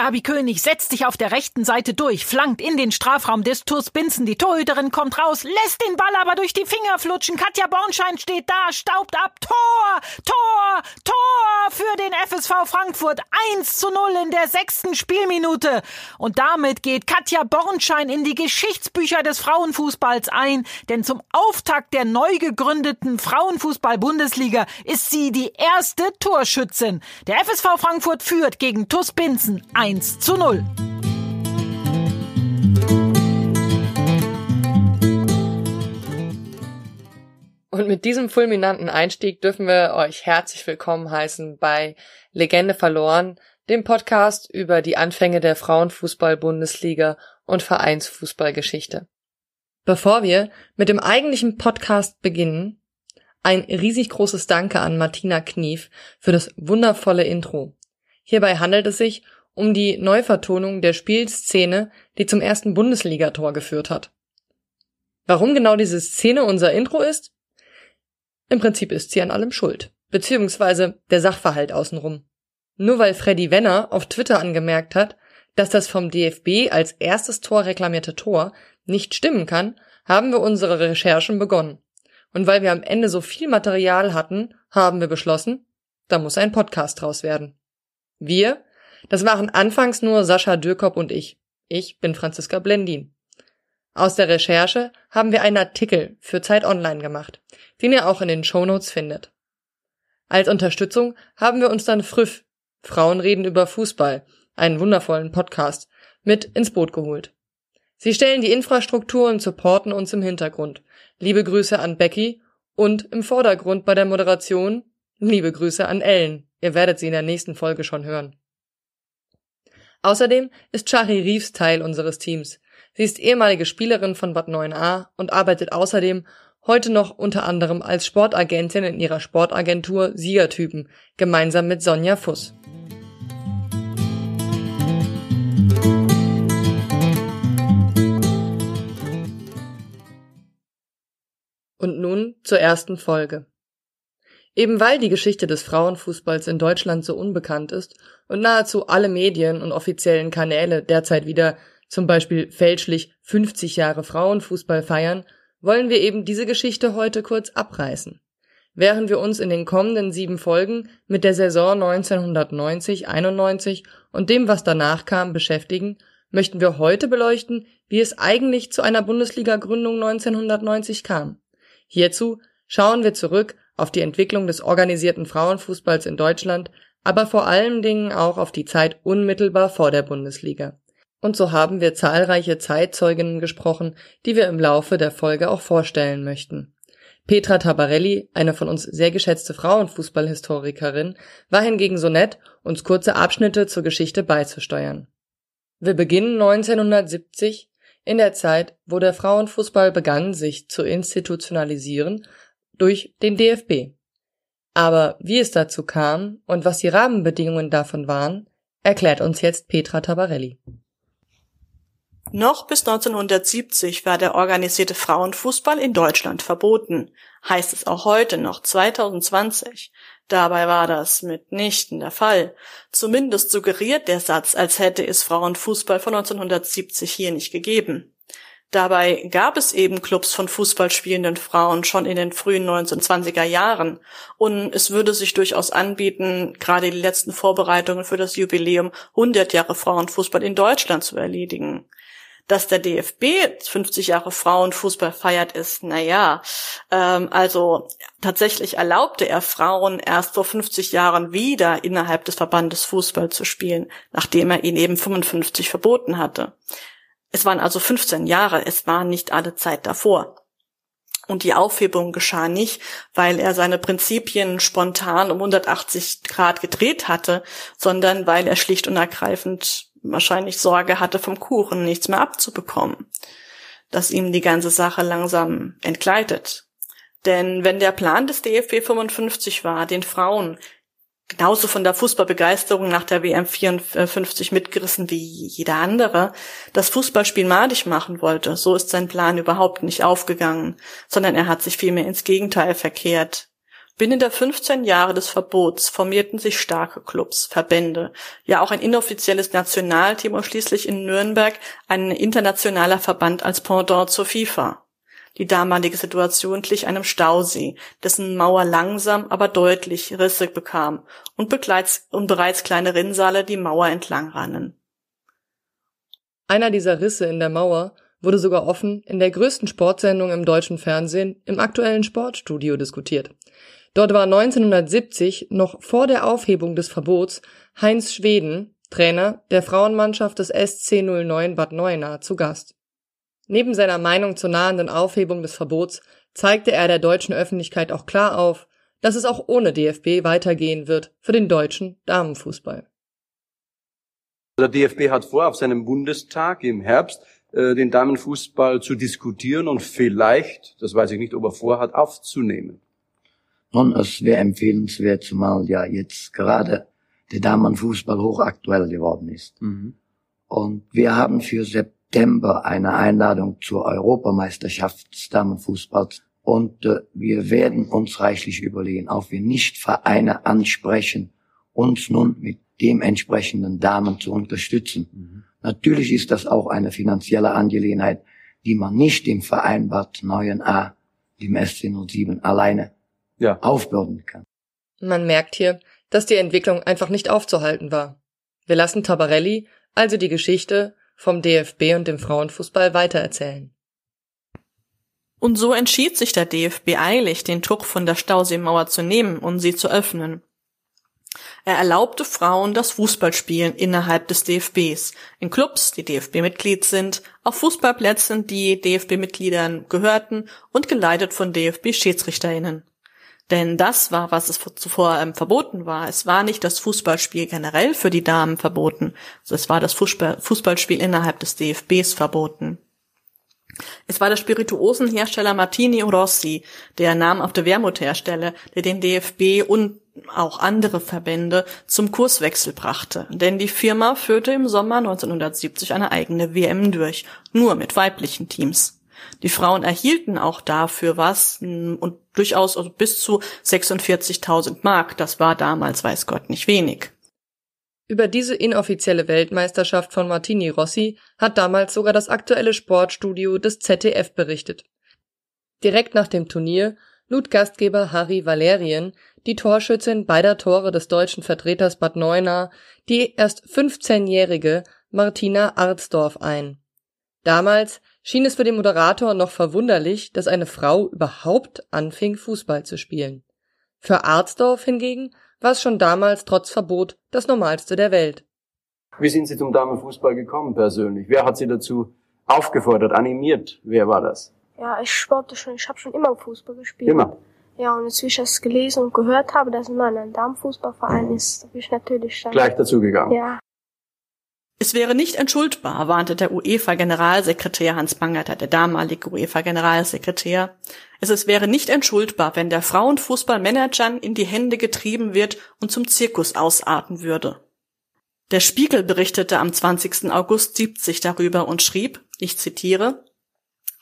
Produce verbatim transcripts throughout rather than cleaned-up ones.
Gabi König setzt sich auf der rechten Seite durch, flankt in den Strafraum des TuS Binsen. Die Torhüterin kommt raus, lässt den Ball aber durch die Finger flutschen. Katja Bornschein steht da, staubt ab. Tor, Tor, Tor für den F S V Frankfurt. eins zu null in der sechsten Spielminute. Und damit geht Katja Bornschein in die Geschichtsbücher des Frauenfußballs ein. Denn zum Auftakt der neu gegründeten Frauenfußball-Bundesliga ist sie die erste Torschützin. Der F S V Frankfurt führt gegen TuS Binsen eins zu null. Und mit diesem fulminanten Einstieg dürfen wir euch herzlich willkommen heißen bei Legende verloren, dem Podcast über die Anfänge der Frauenfußball-Bundesliga und Vereinsfußballgeschichte. Bevor wir mit dem eigentlichen Podcast beginnen, ein riesig großes Danke an Martina Knief für das wundervolle Intro. Hierbei handelt es sich um die Neuvertonung der Spielszene, die zum ersten Bundesligator geführt hat. Warum genau diese Szene unser Intro ist? Im Prinzip ist sie an allem schuld, beziehungsweise der Sachverhalt außenrum. Nur weil Freddy Wenner auf Twitter angemerkt hat, dass das vom D F B als erstes Tor reklamierte Tor nicht stimmen kann, haben wir unsere Recherchen begonnen. Und weil wir am Ende so viel Material hatten, haben wir beschlossen, da muss ein Podcast draus werden. Wir, das waren anfangs nur Sascha Dürkopp und ich. Ich bin Franziska Blendin. Aus der Recherche haben wir einen Artikel für Zeit Online gemacht, den ihr auch in den Shownotes findet. Als Unterstützung haben wir uns dann Früff, Frauen reden über Fußball, einen wundervollen Podcast, mit ins Boot geholt. Sie stellen die Infrastruktur und supporten uns im Hintergrund. Liebe Grüße an Becky und im Vordergrund bei der Moderation liebe Grüße an Ellen. Ihr werdet sie in der nächsten Folge schon hören. Außerdem ist Shary Reeves Teil unseres Teams. Sie ist ehemalige Spielerin von Bad Neuenahr und arbeitet außerdem heute noch unter anderem als Sportagentin in ihrer Sportagentur Siegertypen, gemeinsam mit Sonja Fuß. Und nun zur ersten Folge. Eben weil die Geschichte des Frauenfußballs in Deutschland so unbekannt ist und nahezu alle Medien und offiziellen Kanäle derzeit wieder zum Beispiel fälschlich fünfzig Jahre Frauenfußball feiern, wollen wir eben diese Geschichte heute kurz abreißen. Während wir uns in den kommenden sieben Folgen mit der Saison neunzehnhundertneunzig einundneunzig und dem, was danach kam, beschäftigen, möchten wir heute beleuchten, wie es eigentlich zu einer Bundesliga-Gründung neunzehnhundertneunzig kam. Hierzu schauen wir zurück auf die Entwicklung des organisierten Frauenfußballs in Deutschland, aber vor allen Dingen auch auf die Zeit unmittelbar vor der Bundesliga. Und so haben wir zahlreiche Zeitzeuginnen gesprochen, die wir im Laufe der Folge auch vorstellen möchten. Petra Tabarelli, eine von uns sehr geschätzte Frauenfußballhistorikerin, war hingegen so nett, uns kurze Abschnitte zur Geschichte beizusteuern. Wir beginnen neunzehnhundertsiebzig in der Zeit, wo der Frauenfußball begann, sich zu institutionalisieren durch den D F B. Aber wie es dazu kam und was die Rahmenbedingungen davon waren, erklärt uns jetzt Petra Tabarelli. Noch bis neunzehnhundertsiebzig war der organisierte Frauenfußball in Deutschland verboten, heißt es auch heute noch zweitausendzwanzig. Dabei war das mitnichten der Fall. Zumindest suggeriert der Satz, als hätte es Frauenfußball von neunzehnhundertsiebzig hier nicht gegeben. Dabei gab es eben Clubs von fußballspielenden Frauen schon in den frühen neunzehnhundertzwanziger Jahren und es würde sich durchaus anbieten, gerade die letzten Vorbereitungen für das Jubiläum hundert Jahre Frauenfußball in Deutschland zu erledigen. Dass der D F B fünfzig Jahre Frauenfußball feiert, ist, naja, ähm, also tatsächlich erlaubte er Frauen erst vor fünfzig Jahren wieder innerhalb des Verbandes Fußball zu spielen, nachdem er ihn eben fünfundfünfzig verboten hatte. Es waren also fünfzehn Jahre, es war nicht alle Zeit davor. Und die Aufhebung geschah nicht, weil er seine Prinzipien spontan um hundertachtzig Grad gedreht hatte, sondern weil er schlicht und ergreifend wahrscheinlich Sorge hatte, vom Kuchen nichts mehr abzubekommen, dass ihm die ganze Sache langsam entgleitet. Denn wenn der Plan des D F B fünfundfünfzig war, den Frauen genauso von der Fußballbegeisterung nach der W M vierundfünfzig mitgerissen wie jeder andere, das Fußballspiel madig machen wollte, so ist sein Plan überhaupt nicht aufgegangen, sondern er hat sich vielmehr ins Gegenteil verkehrt. Binnen der fünfzehn Jahre des Verbots formierten sich starke Clubs, Verbände, ja auch ein inoffizielles Nationalteam und schließlich in Nürnberg ein internationaler Verband als Pendant zur FIFA. Die damalige Situation glich einem Stausee, dessen Mauer langsam, aber deutlich Risse bekam und, und bereits kleine Rinnsale die Mauer entlang rannen. Einer dieser Risse in der Mauer wurde sogar offen in der größten Sportsendung im deutschen Fernsehen, im aktuellen Sportstudio, diskutiert. Dort war neunzehnhundertsiebzig, noch vor der Aufhebung des Verbots, Heinz Schweden, Trainer der Frauenmannschaft des S C null neun Bad Neuenahr, zu Gast. Neben seiner Meinung zur nahenden Aufhebung des Verbots zeigte er der deutschen Öffentlichkeit auch klar auf, dass es auch ohne D F B weitergehen wird für den deutschen Damenfußball. Der D F B hat vor, auf seinem Bundestag im Herbst den Damenfußball zu diskutieren und vielleicht, das weiß ich nicht, ob er vorhat, aufzunehmen. Nun, es wäre empfehlenswert, zumal ja jetzt gerade der Damenfußball hochaktuell geworden ist. Mhm. Und wir haben für September eine Einladung zur Europameisterschaft des Damenfußballs. Und äh, wir werden uns reichlich überlegen, ob wir nicht Vereine ansprechen, uns nun mit dem entsprechenden Damen zu unterstützen. Mhm. Natürlich ist das auch eine finanzielle Angelegenheit, die man nicht im Verein Bad Neuenahr, dem S C null sieben, alleine ja. aufbürden kann. Man merkt hier, dass die Entwicklung einfach nicht aufzuhalten war. Wir lassen Tabarelli also die Geschichte vom D F B und dem Frauenfußball weitererzählen. Und so entschied sich der D F B eilig, den Druck von der Stauseemauer zu nehmen und sie zu öffnen. Er erlaubte Frauen das Fußballspielen innerhalb des D F Bs, in Clubs, die D F B-Mitglied sind, auf Fußballplätzen, die D F B-Mitgliedern gehörten und geleitet von D F B-SchiedsrichterInnen. Denn das war, was es zuvor ähm, verboten war. Es war nicht das Fußballspiel generell für die Damen verboten, also es war das Fußball- Fußballspiel innerhalb des D F Bs verboten. Es war der Spirituosenhersteller Martini Rossi, der Namen auf der Wermutherstelle, der den D F B und auch andere Verbände zum Kurswechsel brachte, denn die Firma führte im Sommer neunzehnhundertsiebzig eine eigene W M durch, nur mit weiblichen Teams. Die Frauen erhielten auch dafür was und durchaus also bis zu sechsundvierzigtausend Mark, das war damals weiß Gott nicht wenig. Über diese inoffizielle Weltmeisterschaft von Martini Rossi hat damals sogar das aktuelle Sportstudio des Z D F berichtet. Direkt nach dem Turnier lud Gastgeber Harry Valerien die Torschützin beider Tore des deutschen Vertreters Bad Neuenahr, die erst fünfzehnjährige Martina Arzdorf, ein. Damals schien es für den Moderator noch verwunderlich, dass eine Frau überhaupt anfing, Fußball zu spielen. Für Arzdorf hingegen war es schon damals trotz Verbot das Normalste der Welt. Wie sind Sie zum Damenfußball gekommen persönlich? Wer hat Sie dazu aufgefordert, animiert? Wer war das? Ja, ich sporte schon, ich habe schon immer Fußball gespielt. Immer? Ja, und als ich das gelesen und gehört habe, dass man ein Damenfußballverein ist, bin ich natürlich dann gleich dazugegangen. Ja. Es wäre nicht entschuldbar, warnte der UEFA-Generalsekretär Hans Bangerter, der damalige UEFA-Generalsekretär. Es, es wäre nicht entschuldbar, wenn der Frauenfußball-Managern in die Hände getrieben wird und zum Zirkus ausarten würde. Der Spiegel berichtete am zwanzigsten August siebzig darüber und schrieb, ich zitiere: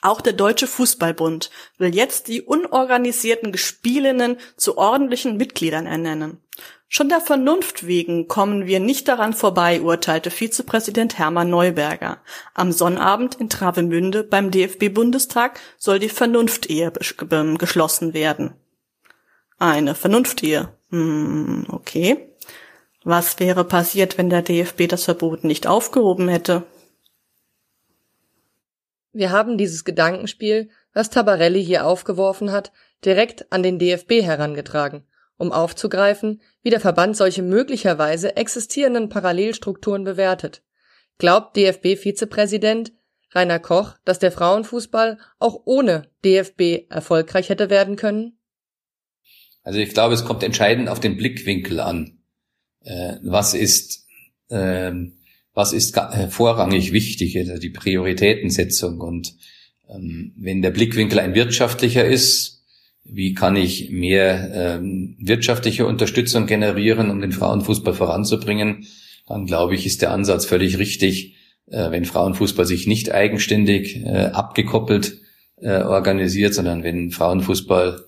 Auch der Deutsche Fußballbund will jetzt die unorganisierten Gespielinnen zu ordentlichen Mitgliedern ernennen. Schon der Vernunft wegen kommen wir nicht daran vorbei, urteilte Vizepräsident Hermann Neuberger. Am Sonnabend in Travemünde beim D F B-Bundestag soll die Vernunftehe geschlossen werden. Eine Vernunftehe. Hm, okay. Was wäre passiert, wenn der D F B das Verbot nicht aufgehoben hätte? Wir haben dieses Gedankenspiel, was Tabarelli hier aufgeworfen hat, direkt an den D F B herangetragen, um aufzugreifen, wie der Verband solche möglicherweise existierenden Parallelstrukturen bewertet. Glaubt D F B-Vizepräsident Rainer Koch, dass der Frauenfußball auch ohne D F B erfolgreich hätte werden können? Also ich glaube, es kommt entscheidend auf den Blickwinkel an. Was ist... Ähm Was ist vorrangig wichtig, also die Prioritätensetzung? Und ähm, wenn der Blickwinkel ein wirtschaftlicher ist, wie kann ich mehr ähm, wirtschaftliche Unterstützung generieren, um den Frauenfußball voranzubringen? Dann glaube ich, ist der Ansatz völlig richtig, äh, wenn Frauenfußball sich nicht eigenständig äh, abgekoppelt äh, organisiert, sondern wenn Frauenfußball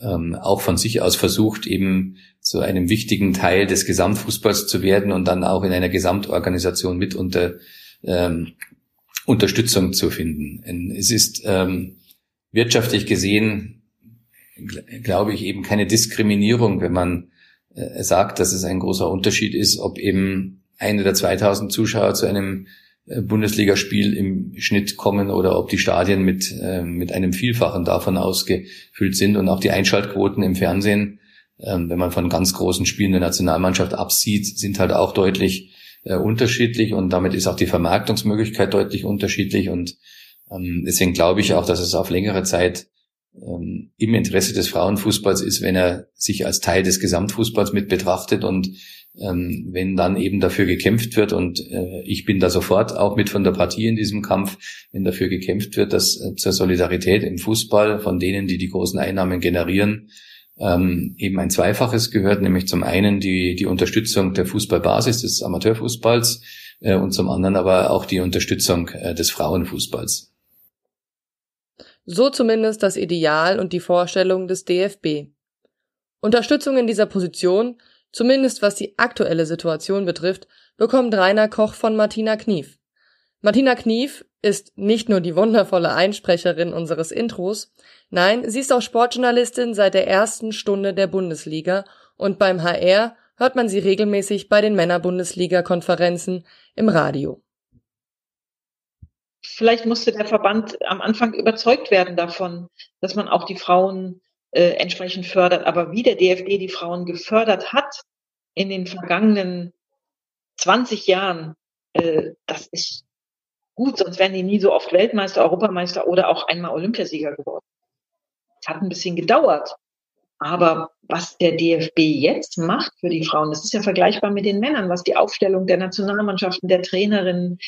ähm, auch von sich aus versucht, eben zu einem wichtigen Teil des Gesamtfußballs zu werden und dann auch in einer Gesamtorganisation mit unter ähm, Unterstützung zu finden. Es ist ähm, wirtschaftlich gesehen, gl- glaube ich, eben keine Diskriminierung, wenn man äh, sagt, dass es ein großer Unterschied ist, ob eben ein oder zweitausend Zuschauer zu einem äh, Bundesligaspiel im Schnitt kommen oder ob die Stadien mit äh, mit einem Vielfachen davon ausgefüllt sind und auch die Einschaltquoten im Fernsehen, äh, wenn man von ganz großen Spielen der Nationalmannschaft absieht, sind halt auch deutlich Äh, unterschiedlich und damit ist auch die Vermarktungsmöglichkeit deutlich unterschiedlich und ähm, deswegen glaube ich auch, dass es auf längere Zeit ähm, im Interesse des Frauenfußballs ist, wenn er sich als Teil des Gesamtfußballs mit betrachtet und ähm, wenn dann eben dafür gekämpft wird und äh, ich bin da sofort auch mit von der Partie in diesem Kampf, wenn dafür gekämpft wird, dass äh, zur Solidarität im Fußball von denen, die die großen Einnahmen generieren, Ähm, eben ein Zweifaches gehört, nämlich zum einen die die Unterstützung der Fußballbasis des Amateurfußballs äh, und zum anderen aber auch die Unterstützung äh, des Frauenfußballs. So zumindest das Ideal und die Vorstellung des D F B. Unterstützung in dieser Position, zumindest was die aktuelle Situation betrifft, bekommt Rainer Koch von Martina Knief. Martina Knief ist nicht nur die wundervolle Einsprecherin unseres Intros, nein, sie ist auch Sportjournalistin seit der ersten Stunde der Bundesliga und beim H R hört man sie regelmäßig bei den Männer-Bundesliga-Konferenzen im Radio. Vielleicht musste der Verband am Anfang überzeugt werden davon, dass man auch die Frauen äh, entsprechend fördert, aber wie der D F B die Frauen gefördert hat in den vergangenen zwanzig Jahren, äh, das ist gut, sonst wären die nie so oft Weltmeister, Europameister oder auch einmal Olympiasieger geworden. Es hat ein bisschen gedauert. Aber was der D F B jetzt macht für die Frauen, das ist ja vergleichbar mit den Männern, was die Aufstellung der Nationalmannschaften, der Trainerinnen,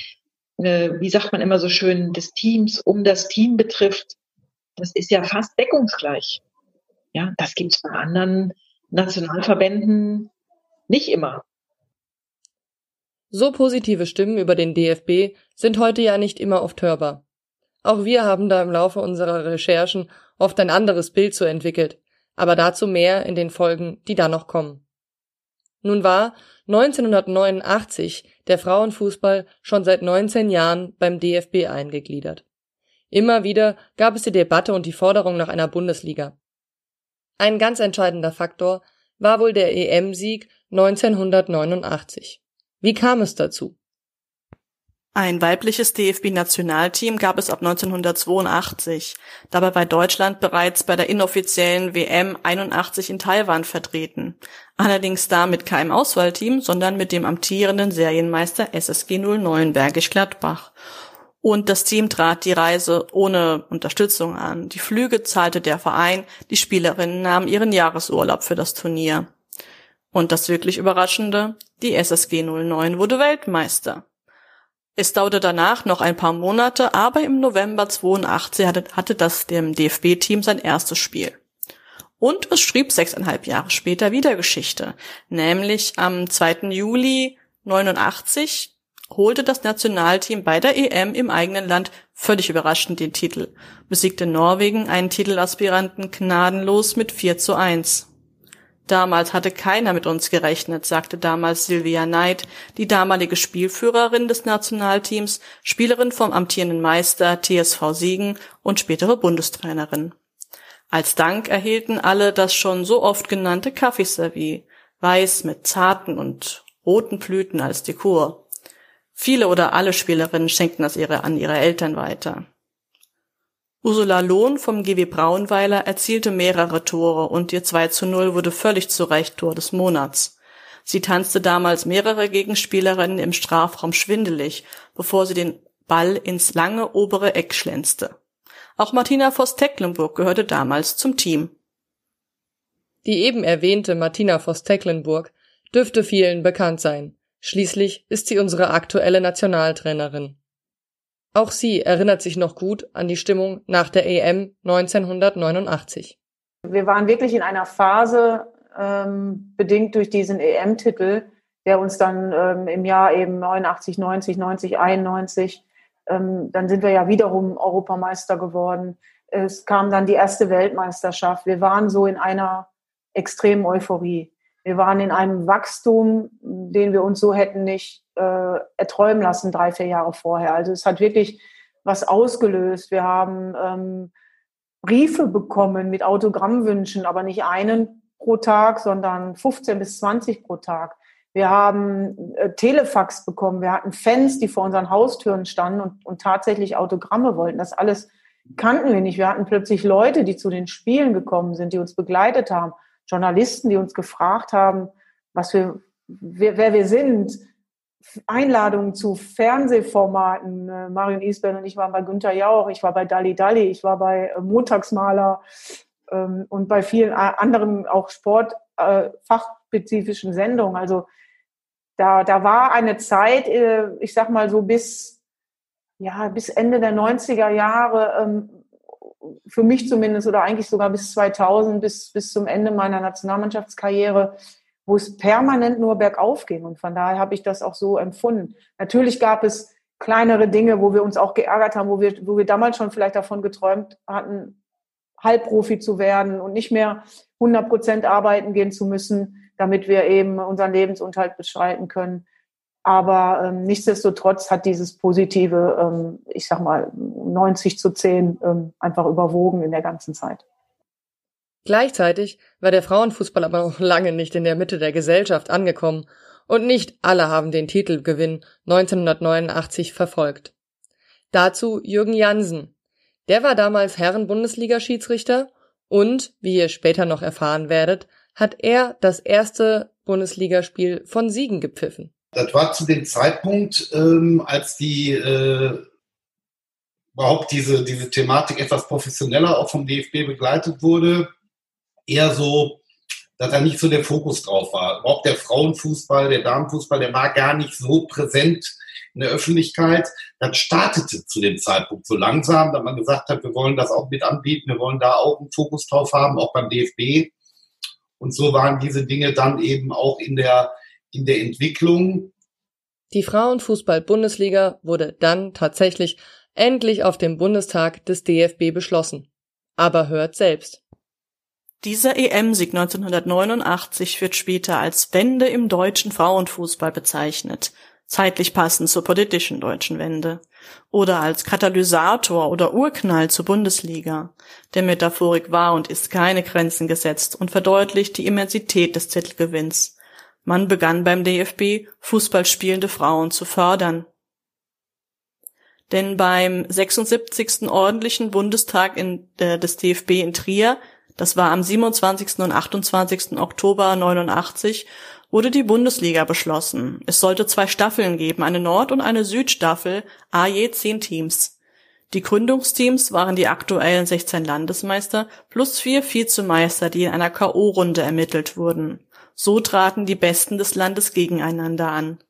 äh, wie sagt man immer so schön, des Teams, um das Team betrifft, das ist ja fast deckungsgleich. Ja, das gibt es bei anderen Nationalverbänden nicht immer. So positive Stimmen über den D F B sind heute ja nicht immer oft hörbar. Auch wir haben da im Laufe unserer Recherchen oft ein anderes Bild so entwickelt, aber dazu mehr in den Folgen, die da noch kommen. Nun war neunzehnhundertneunundachtzig der Frauenfußball schon seit neunzehn Jahren beim D F B eingegliedert. Immer wieder gab es die Debatte und die Forderung nach einer Bundesliga. Ein ganz entscheidender Faktor war wohl der E M-Sieg neunzehnhundertneunundachtzig. Wie kam es dazu? Ein weibliches D F B-Nationalteam gab es ab neunzehnhundertzweiundachtzig. Dabei war Deutschland bereits bei der inoffiziellen W M einundachtzig in Taiwan vertreten. Allerdings da mit keinem Auswahlteam, sondern mit dem amtierenden Serienmeister S S G null neun Bergisch Gladbach. Und das Team trat die Reise ohne Unterstützung an. Die Flüge zahlte der Verein, die Spielerinnen nahmen ihren Jahresurlaub für das Turnier. Und das wirklich Überraschende, die S S G null neun wurde Weltmeister. Es dauerte danach noch ein paar Monate, aber im November zweiundachtzig hatte, hatte das dem D F B-Team sein erstes Spiel. Und es schrieb sechseinhalb Jahre später wieder Geschichte. Nämlich am zweiten Juli neunundachtzig holte das Nationalteam bei der E M im eigenen Land völlig überraschend den Titel, besiegte Norwegen einen Titelaspiranten gnadenlos mit vier zu eins. Damals hatte keiner mit uns gerechnet, sagte damals Silvia Neid, die damalige Spielführerin des Nationalteams, Spielerin vom amtierenden Meister T S V Siegen und spätere Bundestrainerin. Als Dank erhielten alle das schon so oft genannte Kaffeeservice, weiß mit zarten und roten Blüten als Dekor. Viele oder alle Spielerinnen schenkten das ihre, an ihre Eltern weiter. Ursula Lohn vom G W Braunweiler erzielte mehrere Tore und ihr zwei zu null wurde völlig zu Recht Tor des Monats. Sie tanzte damals mehrere Gegenspielerinnen im Strafraum schwindelig, bevor sie den Ball ins lange obere Eck schlänzte. Auch Martina Voss-Tecklenburg gehörte damals zum Team. Die eben erwähnte Martina Voss-Tecklenburg dürfte vielen bekannt sein. Schließlich ist sie unsere aktuelle Nationaltrainerin. Auch sie erinnert sich noch gut an die Stimmung nach der E M neunzehnhundertneunundachtzig. Wir waren wirklich in einer Phase, ähm, bedingt durch diesen E M-Titel, der uns dann ähm, im Jahr eben neunundachtzig, neunzig, neunzig, einundneunzig, ähm, dann sind wir ja wiederum Europameister geworden. Es kam dann die erste Weltmeisterschaft. Wir waren so in einer extremen Euphorie. Wir waren in einem Wachstum, den wir uns so hätten nicht äh, erträumen lassen, drei, vier Jahre vorher. Also es hat wirklich was ausgelöst. Wir haben ähm, Briefe bekommen mit Autogrammwünschen, aber nicht einen pro Tag, sondern fünfzehn bis zwanzig pro Tag. Wir haben äh, Telefax bekommen. Wir hatten Fans, die vor unseren Haustüren standen und, und tatsächlich Autogramme wollten. Das alles kannten wir nicht. Wir hatten plötzlich Leute, die zu den Spielen gekommen sind, die uns begleitet haben. Journalisten, die uns gefragt haben, was wir, wer, wer wir sind. Einladungen zu Fernsehformaten. Marion Isbell und ich waren bei Günther Jauch, ich war bei Dalli Dalli, ich war bei Montagsmaler ähm, und bei vielen anderen auch sportfachspezifischen äh, Sendungen. Also da, da war eine Zeit, äh, ich sag mal so bis ja, bis Ende der neunziger Jahre, ähm, für mich zumindest, oder eigentlich sogar bis zweitausend, bis, bis zum Ende meiner Nationalmannschaftskarriere, wo es permanent nur bergauf ging. Und von daher habe ich das auch so empfunden. Natürlich gab es kleinere Dinge, wo wir uns auch geärgert haben, wo wir, wo wir damals schon vielleicht davon geträumt hatten, Halbprofi zu werden und nicht mehr hundert Prozent arbeiten gehen zu müssen, damit wir eben unseren Lebensunterhalt bestreiten können. Aber ähm, nichtsdestotrotz hat dieses positive, ähm, ich sag mal, neunzig zu zehn ähm, einfach überwogen in der ganzen Zeit. Gleichzeitig war der Frauenfußball aber noch lange nicht in der Mitte der Gesellschaft angekommen und nicht alle haben den Titelgewinn neunzehnhundertneunundachtzig verfolgt. Dazu Jürgen Jansen. Der war damals Herren-Bundesliga-Schiedsrichter und, wie ihr später noch erfahren werdet, hat er das erste Bundesligaspiel von Siegen gepfiffen. Das war zu dem Zeitpunkt, ähm, als die äh, überhaupt diese, diese Thematik etwas professioneller auch vom D F B begleitet wurde, eher so, dass da nicht so der Fokus drauf war. Überhaupt der Frauenfußball, der Damenfußball, der war gar nicht so präsent in der Öffentlichkeit. Das startete zu dem Zeitpunkt so langsam, dass man gesagt hat, wir wollen das auch mit anbieten, wir wollen da auch einen Fokus drauf haben, auch beim D F B. Und so waren diese Dinge dann eben auch in der in der Entwicklung. Die Frauenfußball-Bundesliga wurde dann tatsächlich endlich auf dem Bundestag des D F B beschlossen. Aber hört selbst. Dieser E M-Sieg neunzehnhundertneunundachtzig wird später als Wende im deutschen Frauenfußball bezeichnet, zeitlich passend zur politischen deutschen Wende. Oder als Katalysator oder Urknall zur Bundesliga. Der Metaphorik war und ist keine Grenzen gesetzt und verdeutlicht die Immensität des Titelgewinns. Man begann beim D F B, fußballspielende Frauen zu fördern. Denn beim sechsundsiebzigsten ordentlichen Bundestag in, äh, des D F B in Trier, das war am siebenundzwanzigsten und achtundzwanzigsten Oktober neunundachtzig, wurde die Bundesliga beschlossen. Es sollte zwei Staffeln geben, eine Nord- und eine Südstaffel, a je zehn Teams. Die Gründungsteams waren die aktuellen sechzehn Landesmeister plus vier Vizemeister, die in einer K O-Runde ermittelt wurden. So traten die Besten des Landes gegeneinander an.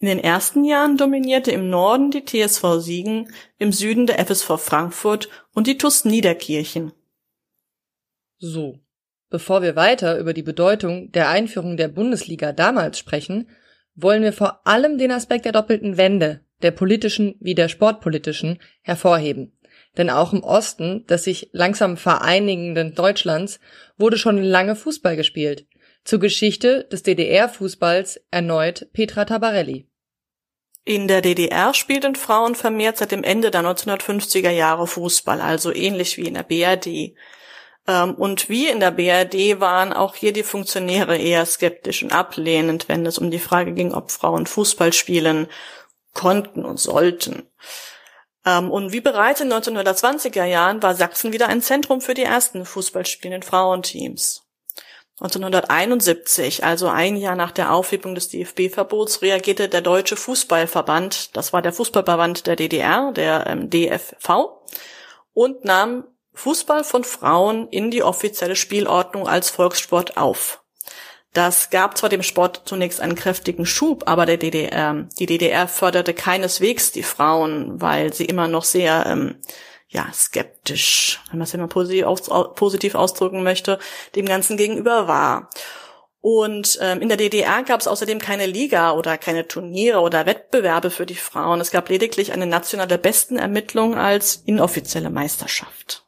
In den ersten Jahren dominierte im Norden die T S V Siegen, im Süden der F S V Frankfurt und die TuS Niederkirchen. So, bevor wir weiter über die Bedeutung der Einführung der Bundesliga damals sprechen, wollen wir vor allem den Aspekt der doppelten Wende, der politischen wie der sportpolitischen, hervorheben. Denn auch im Osten des sich langsam vereinigenden Deutschlands wurde schon lange Fußball gespielt. Zur Geschichte des D D R-Fußballs erneut Petra Tabarelli. In der D D R spielten Frauen vermehrt seit dem Ende der neunzehnhundertfünfziger Jahre Fußball, also ähnlich wie in der B R D. Und wie in der B R D waren auch hier die Funktionäre eher skeptisch und ablehnend, wenn es um die Frage ging, ob Frauen Fußball spielen konnten und sollten. Und wie bereits in den neunzehnhundertzwanziger Jahren war Sachsen wieder ein Zentrum für die ersten fußballspielenden Frauenteams. neunzehnhunderteinundsiebzig, also ein Jahr nach der Aufhebung des D F B-Verbots, reagierte der Deutsche Fußballverband, das war der Fußballverband der D D R, der ähm, D F V, und nahm Fußball von Frauen in die offizielle Spielordnung als Volkssport auf. Das gab zwar dem Sport zunächst einen kräftigen Schub, aber der D D R, die D D R förderte keineswegs die Frauen, weil sie immer noch sehr ähm, ja, skeptisch, wenn man es ja mal positiv ausdrücken möchte, dem Ganzen gegenüber war. Und ähm, in der D D R gab es außerdem keine Liga oder keine Turniere oder Wettbewerbe für die Frauen. Es gab lediglich eine nationale Bestenermittlung als inoffizielle Meisterschaft.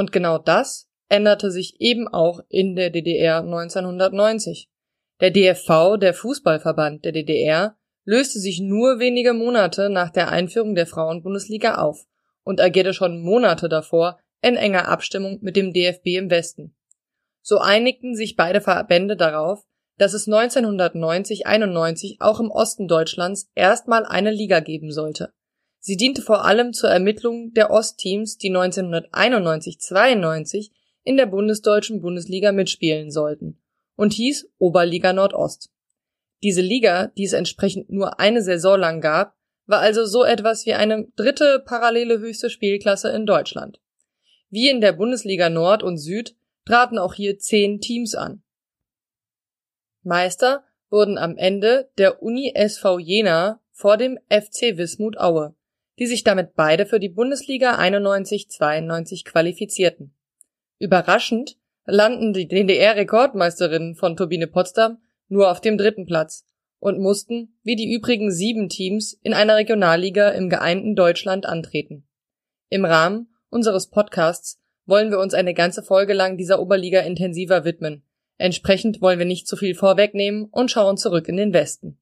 Und genau das änderte sich eben auch in der D D R neunzehnhundertneunzig. Der D F V, der Fußballverband der D D R, löste sich nur wenige Monate nach der Einführung der Frauenbundesliga auf und agierte schon Monate davor in enger Abstimmung mit dem D F B im Westen. So einigten sich beide Verbände darauf, dass es neunzehnhundertneunzig einundneunzig auch im Osten Deutschlands erstmal eine Liga geben sollte. Sie diente vor allem zur Ermittlung der Ostteams, die neunzehnhunderteinundneunzig zweiundneunzig in der bundesdeutschen Bundesliga mitspielen sollten und hieß Oberliga Nordost. Diese Liga, die es entsprechend nur eine Saison lang gab, war also so etwas wie eine dritte parallele höchste Spielklasse in Deutschland. Wie in der Bundesliga Nord und Süd traten auch hier zehn Teams an. Meister wurden am Ende der Uni S V Jena vor dem F C Wismut Aue, die sich damit beide für die Bundesliga einundneunzig zweiundneunzig qualifizierten. Überraschend landen die D D R-Rekordmeisterinnen von Turbine Potsdam nur auf dem dritten Platz und mussten, wie die übrigen sieben Teams, in einer Regionalliga im geeinten Deutschland antreten. Im Rahmen unseres Podcasts wollen wir uns eine ganze Folge lang dieser Oberliga intensiver widmen. Entsprechend wollen wir nicht zu viel vorwegnehmen und schauen zurück in den Westen.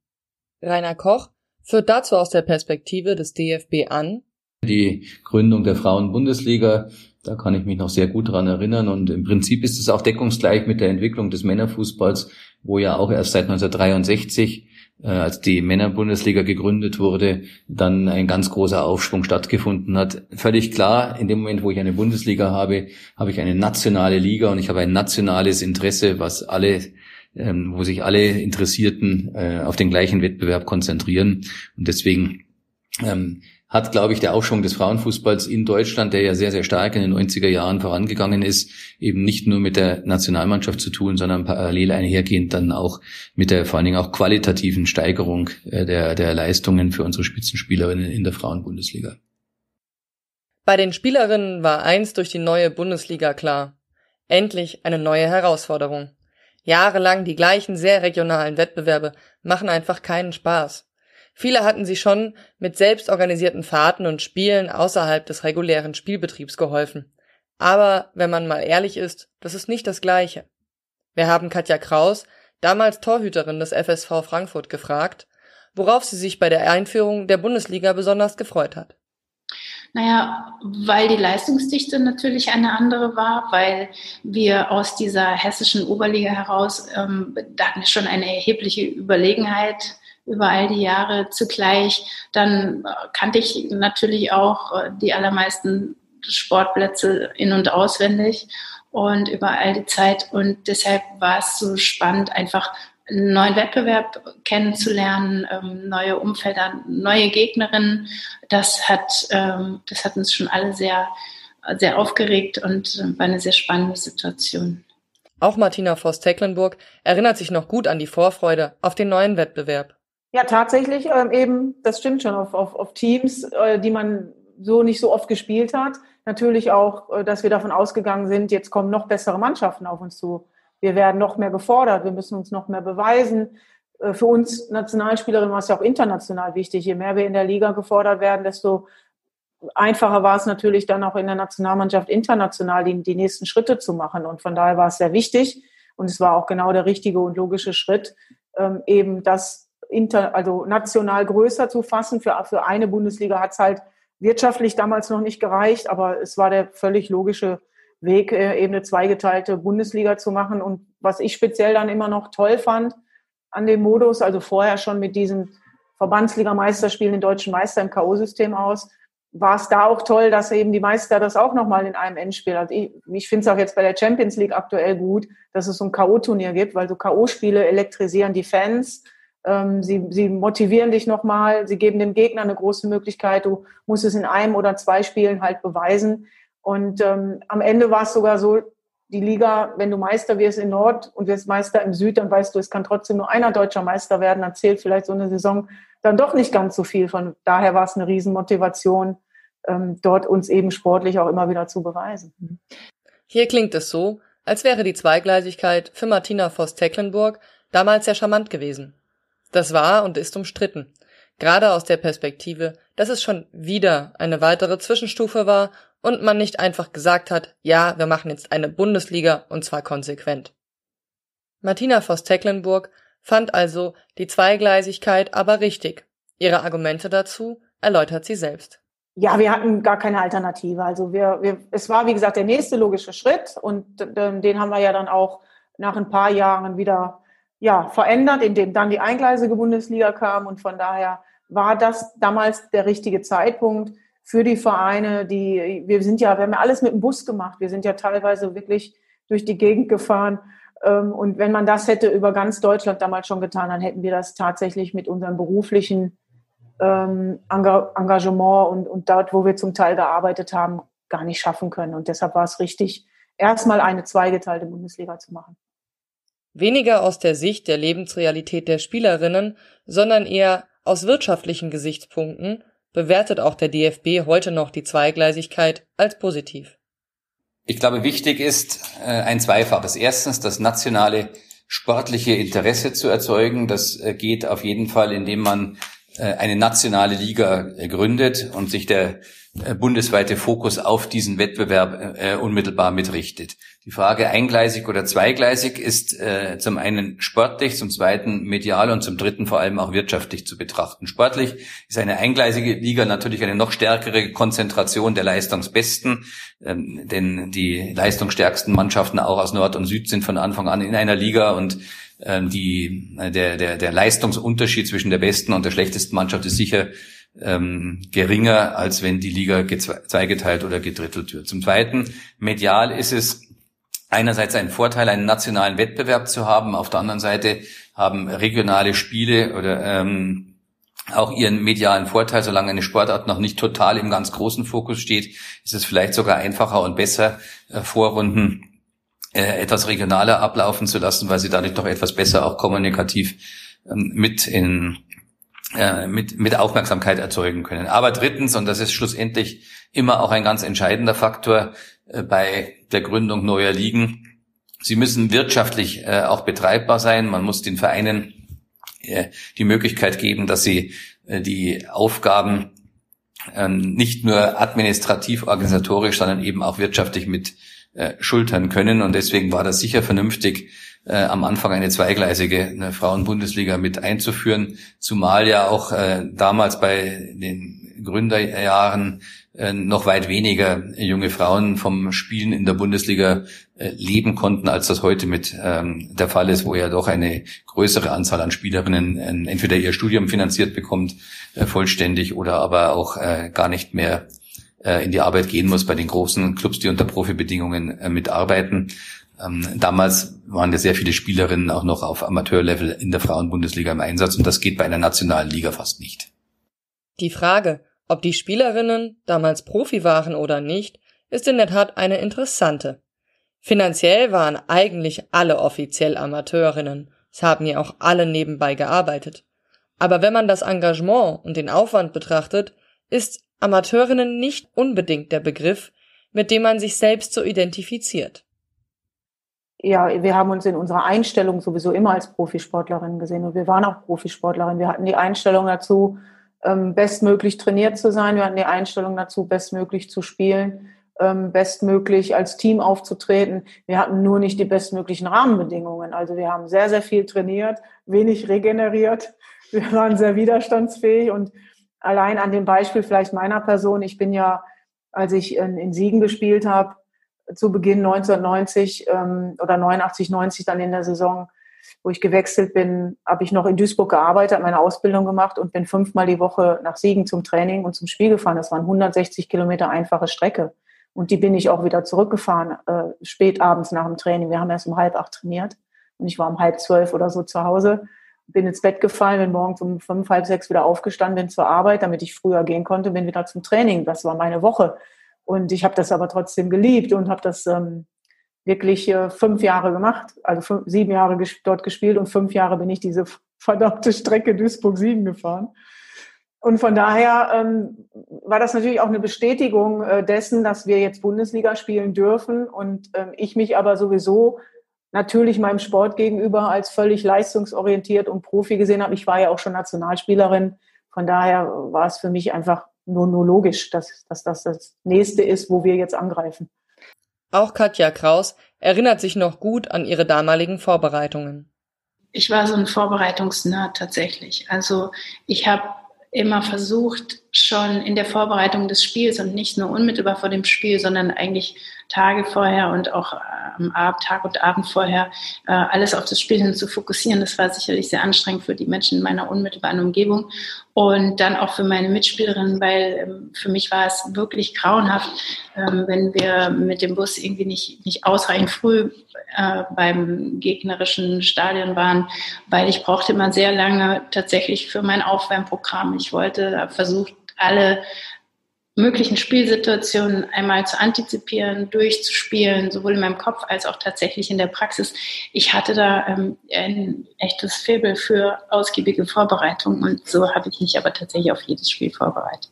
Rainer Koch führt dazu aus der Perspektive des D F B an: Die Gründung der Frauenbundesliga, da kann ich mich noch sehr gut dran erinnern, und im Prinzip ist es auch deckungsgleich mit der Entwicklung des Männerfußballs, wo ja auch erst seit neunzehnhundertdreiundsechzig, äh, als die Männerbundesliga gegründet wurde, dann ein ganz großer Aufschwung stattgefunden hat. Völlig klar, in dem Moment, wo ich eine Bundesliga habe, habe ich eine nationale Liga und ich habe ein nationales Interesse, was alle ähm, wo sich alle Interessierten äh, auf den gleichen Wettbewerb konzentrieren, und deswegen ähm, hat, glaube ich, der Aufschwung des Frauenfußballs in Deutschland, der ja sehr, sehr stark in den neunziger Jahren vorangegangen ist, eben nicht nur mit der Nationalmannschaft zu tun, sondern parallel einhergehend dann auch mit der vor allen Dingen auch qualitativen Steigerung der, der Leistungen für unsere Spitzenspielerinnen in der Frauenbundesliga. Bei den Spielerinnen war eins durch die neue Bundesliga klar: Endlich eine neue Herausforderung. Jahrelang die gleichen sehr regionalen Wettbewerbe machen einfach keinen Spaß. Viele hatten sich schon mit selbstorganisierten Fahrten und Spielen außerhalb des regulären Spielbetriebs geholfen. Aber wenn man mal ehrlich ist, das ist nicht das Gleiche. Wir haben Katja Kraus, damals Torhüterin des F S V Frankfurt, gefragt, worauf sie sich bei der Einführung der Bundesliga besonders gefreut hat. Naja, weil die Leistungsdichte natürlich eine andere war, weil wir aus dieser hessischen Oberliga heraus, ähm, da hatten wir schon eine erhebliche Überlegenheit über all die Jahre. Zugleich dann kannte ich natürlich auch die allermeisten Sportplätze in- und auswendig und über all die Zeit. Und deshalb war es so spannend, einfach einen neuen Wettbewerb kennenzulernen, neue Umfelder, neue Gegnerinnen. Das hat, das hat uns schon alle sehr, sehr aufgeregt und war eine sehr spannende Situation. Auch Martina Voss-Tecklenburg erinnert sich noch gut an die Vorfreude auf den neuen Wettbewerb. Ja, tatsächlich ähm, eben, das stimmt schon, auf, auf, auf Teams, äh, die man so nicht so oft gespielt hat. Natürlich auch, äh, dass wir davon ausgegangen sind, jetzt kommen noch bessere Mannschaften auf uns zu. Wir werden noch mehr gefordert, wir müssen uns noch mehr beweisen. Äh, für uns Nationalspielerinnen war es ja auch international wichtig. Je mehr wir in der Liga gefordert werden, desto einfacher war es natürlich dann auch in der Nationalmannschaft international die, die nächsten Schritte zu machen. Und von daher war es sehr wichtig und es war auch genau der richtige und logische Schritt, ähm, eben das Inter, also national größer zu fassen. Für, für eine Bundesliga hat es halt wirtschaftlich damals noch nicht gereicht, aber es war der völlig logische Weg, äh, eben eine zweigeteilte Bundesliga zu machen. Und was ich speziell dann immer noch toll fand an dem Modus, also vorher schon mit diesem Verbandsliga-Meisterspielen den deutschen Meister im K O-System aus, war es da auch toll, dass eben die Meister das auch nochmal in einem Endspiel, also ich, ich finde es auch jetzt bei der Champions League aktuell gut, dass es so ein K O-Turnier gibt, weil so K O-Spiele elektrisieren die Fans. Sie, sie motivieren dich nochmal, sie geben dem Gegner eine große Möglichkeit, du musst es in einem oder zwei Spielen halt beweisen. Und ähm, am Ende war es sogar so, die Liga, wenn du Meister wirst in Nord und wirst Meister im Süd, dann weißt du, es kann trotzdem nur einer deutscher Meister werden, dann zählt vielleicht so eine Saison dann doch nicht ganz so viel. Von daher war es eine Riesenmotivation, ähm, dort uns eben sportlich auch immer wieder zu beweisen. Hier klingt es so, als wäre die Zweigleisigkeit für Martina Voss-Tecklenburg damals sehr charmant gewesen. Das war und ist umstritten, gerade aus der Perspektive, dass es schon wieder eine weitere Zwischenstufe war und man nicht einfach gesagt hat, ja, wir machen jetzt eine Bundesliga und zwar konsequent. Martina Voss-Tecklenburg fand also die Zweigleisigkeit aber richtig. Ihre Argumente dazu erläutert sie selbst. Ja, wir hatten gar keine Alternative. Also wir, wir es war, wie gesagt, der nächste logische Schritt und äh, den haben wir ja dann auch nach ein paar Jahren wieder ja, verändert, indem dann die eingleisige Bundesliga kam und von daher war das damals der richtige Zeitpunkt für die Vereine, die wir sind ja, wir haben ja alles mit dem Bus gemacht. Wir sind ja teilweise wirklich durch die Gegend gefahren. Und wenn man das hätte über ganz Deutschland damals schon getan, dann hätten wir das tatsächlich mit unserem beruflichen Engagement und, und dort, wo wir zum Teil gearbeitet haben, gar nicht schaffen können. Und deshalb war es richtig, erstmal eine zweigeteilte Bundesliga zu machen. Weniger aus der Sicht der Lebensrealität der Spielerinnen, sondern eher aus wirtschaftlichen Gesichtspunkten bewertet auch der D F B heute noch die Zweigleisigkeit als positiv. Ich glaube, wichtig ist äh, ein Zweifaches. Erstens, das nationale sportliche Interesse zu erzeugen. Das äh, geht auf jeden Fall, indem man äh, eine nationale Liga äh, gründet und sich der äh, bundesweite Fokus auf diesen Wettbewerb äh, unmittelbar mitrichtet. Die Frage eingleisig oder zweigleisig ist äh, zum einen sportlich, zum zweiten medial und zum dritten vor allem auch wirtschaftlich zu betrachten. Sportlich ist eine eingleisige Liga natürlich eine noch stärkere Konzentration der Leistungsbesten, ähm, denn die leistungsstärksten Mannschaften auch aus Nord und Süd sind von Anfang an in einer Liga und ähm, die, der, der, der Leistungsunterschied zwischen der besten und der schlechtesten Mannschaft ist sicher ähm, geringer, als wenn die Liga zweigeteilt oder gedrittelt wird. Zum Zweiten, medial ist es einerseits ein Vorteil, einen nationalen Wettbewerb zu haben, auf der anderen Seite haben regionale Spiele oder ähm, auch ihren medialen Vorteil. Solange eine Sportart noch nicht total im ganz großen Fokus steht, ist es vielleicht sogar einfacher und besser, äh, Vorrunden äh, etwas regionaler ablaufen zu lassen, weil sie dadurch doch etwas besser auch kommunikativ ähm, mit in äh, mit mit Aufmerksamkeit erzeugen können. Aber drittens, und das ist schlussendlich immer auch ein ganz entscheidender Faktor, bei der Gründung neuer Ligen. Sie müssen wirtschaftlich äh, auch betreibbar sein. Man muss den Vereinen äh, die Möglichkeit geben, dass sie äh, die Aufgaben äh, nicht nur administrativ, organisatorisch, sondern eben auch wirtschaftlich mit äh, schultern können. Und deswegen war das sicher vernünftig, äh, am Anfang eine zweigleisige eine Frauenbundesliga mit einzuführen, zumal ja auch äh, damals bei den Gründerjahren noch weit weniger junge Frauen vom Spielen in der Bundesliga leben konnten, als das heute mit ähm, der Fall ist, wo ja doch eine größere Anzahl an Spielerinnen äh, entweder ihr Studium finanziert bekommt, äh, vollständig, oder aber auch äh, gar nicht mehr äh, in die Arbeit gehen muss bei den großen Clubs, die unter Profibedingungen äh, mitarbeiten. Ähm, damals waren ja sehr viele Spielerinnen auch noch auf Amateurlevel in der Frauenbundesliga im Einsatz und das geht bei einer nationalen Liga fast nicht. Die Frage, ob die Spielerinnen damals Profi waren oder nicht, ist in der Tat eine interessante. Finanziell waren eigentlich alle offiziell Amateurinnen, es haben ja auch alle nebenbei gearbeitet. Aber wenn man das Engagement und den Aufwand betrachtet, ist Amateurinnen nicht unbedingt der Begriff, mit dem man sich selbst so identifiziert. Ja, wir haben uns in unserer Einstellung sowieso immer als Profisportlerinnen gesehen und wir waren auch Profisportlerinnen. Wir hatten die Einstellung dazu, bestmöglich trainiert zu sein. Wir hatten die Einstellung dazu, bestmöglich zu spielen, bestmöglich als Team aufzutreten. Wir hatten nur nicht die bestmöglichen Rahmenbedingungen. Also wir haben sehr, sehr viel trainiert, wenig regeneriert. Wir waren sehr widerstandsfähig und allein an dem Beispiel vielleicht meiner Person, ich bin ja, als ich in Siegen gespielt habe, zu Beginn neunzehnhundertneunzig oder neunundachtzig, neunzig dann in der Saison, wo ich gewechselt bin, habe ich noch in Duisburg gearbeitet, meine Ausbildung gemacht und bin fünfmal die Woche nach Siegen zum Training und zum Spiel gefahren. Das waren hundertsechzig Kilometer einfache Strecke. Und die bin ich auch wieder zurückgefahren, äh, spät abends nach dem Training. Wir haben erst um halb acht trainiert und ich war um halb zwölf oder so zu Hause. Bin ins Bett gefallen, bin morgens um fünf, halb sechs wieder aufgestanden, bin zur Arbeit, damit ich früher gehen konnte, bin wieder zum Training. Das war meine Woche. Und ich habe das aber trotzdem geliebt und habe das ähm, wirklich äh, fünf Jahre gemacht, also fünf, sieben Jahre ges- dort gespielt und fünf Jahre bin ich diese verdammte Strecke Duisburg-Siegen gefahren. Und von daher ähm, war das natürlich auch eine Bestätigung äh, dessen, dass wir jetzt Bundesliga spielen dürfen und ähm, ich mich aber sowieso natürlich meinem Sport gegenüber als völlig leistungsorientiert und Profi gesehen habe. Ich war ja auch schon Nationalspielerin, von daher war es für mich einfach nur, nur logisch, dass, dass das das Nächste ist, wo wir jetzt angreifen. Auch Katja Kraus erinnert sich noch gut an ihre damaligen Vorbereitungen. Ich war so ein Vorbereitungsnerd tatsächlich. Also ich habe immer versucht, schon in der Vorbereitung des Spiels und nicht nur unmittelbar vor dem Spiel, sondern eigentlich Tage vorher und auch am Abend, Tag und Abend vorher, alles auf das Spiel hin zu fokussieren. Das war sicherlich sehr anstrengend für die Menschen in meiner unmittelbaren Umgebung und dann auch für meine Mitspielerinnen, weil für mich war es wirklich grauenhaft, wenn wir mit dem Bus irgendwie nicht, nicht ausreichend früh beim gegnerischen Stadion waren, weil ich brauchte immer sehr lange tatsächlich für mein Aufwärmprogramm. Ich wollte versucht, alle möglichen Spielsituationen einmal zu antizipieren, durchzuspielen, sowohl in meinem Kopf als auch tatsächlich in der Praxis. Ich hatte da ähm, ein echtes Faible für ausgiebige Vorbereitung und so habe ich mich aber tatsächlich auf jedes Spiel vorbereitet.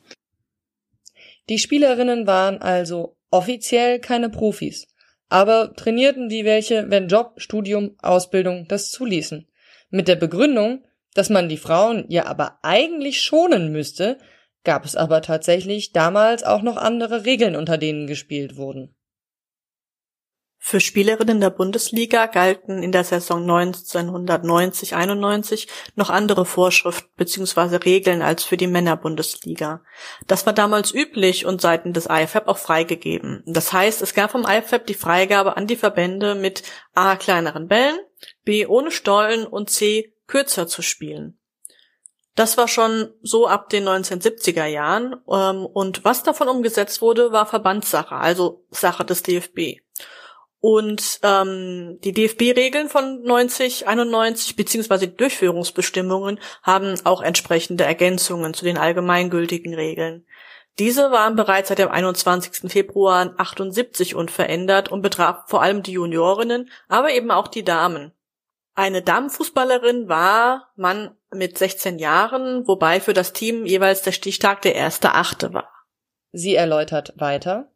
Die Spielerinnen waren also offiziell keine Profis, aber trainierten die welche, wenn Job, Studium, Ausbildung das zuließen. Mit der Begründung, dass man die Frauen ja aber eigentlich schonen müsste, gab es aber tatsächlich damals auch noch andere Regeln, unter denen gespielt wurden. Für Spielerinnen der Bundesliga galten in der Saison neunzehnhundertneunzig einundneunzig noch andere Vorschriften bzw. Regeln als für die Männerbundesliga. Das war damals üblich und seitens des I F A B auch freigegeben. Das heißt, es gab vom I F A B die Freigabe an die Verbände mit A. kleineren Bällen, B. ohne Stollen und C. kürzer zu spielen. Das war schon so ab den neunzehnhundertsiebziger Jahren, und was davon umgesetzt wurde, war Verbandssache, also Sache des D F B. Und ähm, die D F B-Regeln von neunzig einundneunzig bzw. die Durchführungsbestimmungen haben auch entsprechende Ergänzungen zu den allgemeingültigen Regeln. Diese waren bereits seit dem einundzwanzigsten Februar achtundsiebzig unverändert und betraf vor allem die Juniorinnen, aber eben auch die Damen. Eine Damenfußballerin war man mit sechzehn Jahren, wobei für das Team jeweils der Stichtag der erste achte war. Sie erläutert weiter.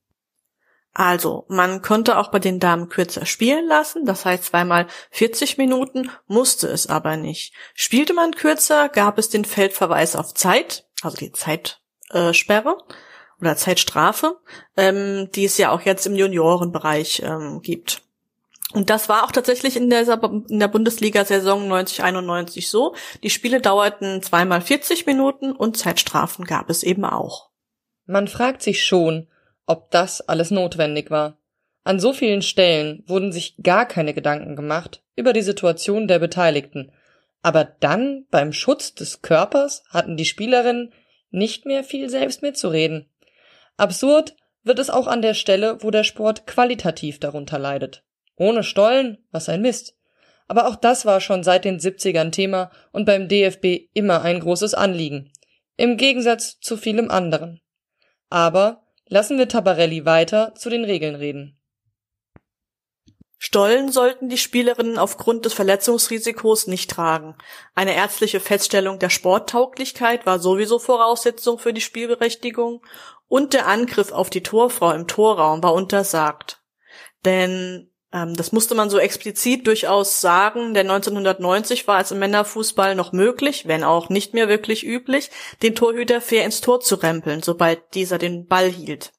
Also, man konnte auch bei den Damen kürzer spielen lassen, das heißt zweimal vierzig Minuten, musste es aber nicht. Spielte man kürzer, gab es den Feldverweis auf Zeit, also die Zeitsperre oder Zeitstrafe, die es ja auch jetzt im Juniorenbereich gibt. Und das war auch tatsächlich in der, in der Bundesliga-Saison neunzig einundneunzig so. Die Spiele dauerten zweimal vierzig Minuten und Zeitstrafen gab es eben auch. Man fragt sich schon, ob das alles notwendig war. An so vielen Stellen wurden sich gar keine Gedanken gemacht über die Situation der Beteiligten. Aber dann, beim Schutz des Körpers, hatten die Spielerinnen nicht mehr viel selbst mitzureden. Absurd wird es auch an der Stelle, wo der Sport qualitativ darunter leidet. Ohne Stollen, was ein Mist. Aber auch das war schon seit den siebzigern Thema und beim D F B immer ein großes Anliegen. Im Gegensatz zu vielem anderen. Aber lassen wir Tabarelli weiter zu den Regeln reden. Stollen sollten die Spielerinnen aufgrund des Verletzungsrisikos nicht tragen. Eine ärztliche Feststellung der Sporttauglichkeit war sowieso Voraussetzung für die Spielberechtigung und der Angriff auf die Torfrau im Torraum war untersagt. Denn das musste man so explizit durchaus sagen, denn neunzehnhundertneunzig war es im Männerfußball noch möglich, wenn auch nicht mehr wirklich üblich, den Torhüter fair ins Tor zu rempeln, sobald dieser den Ball hielt.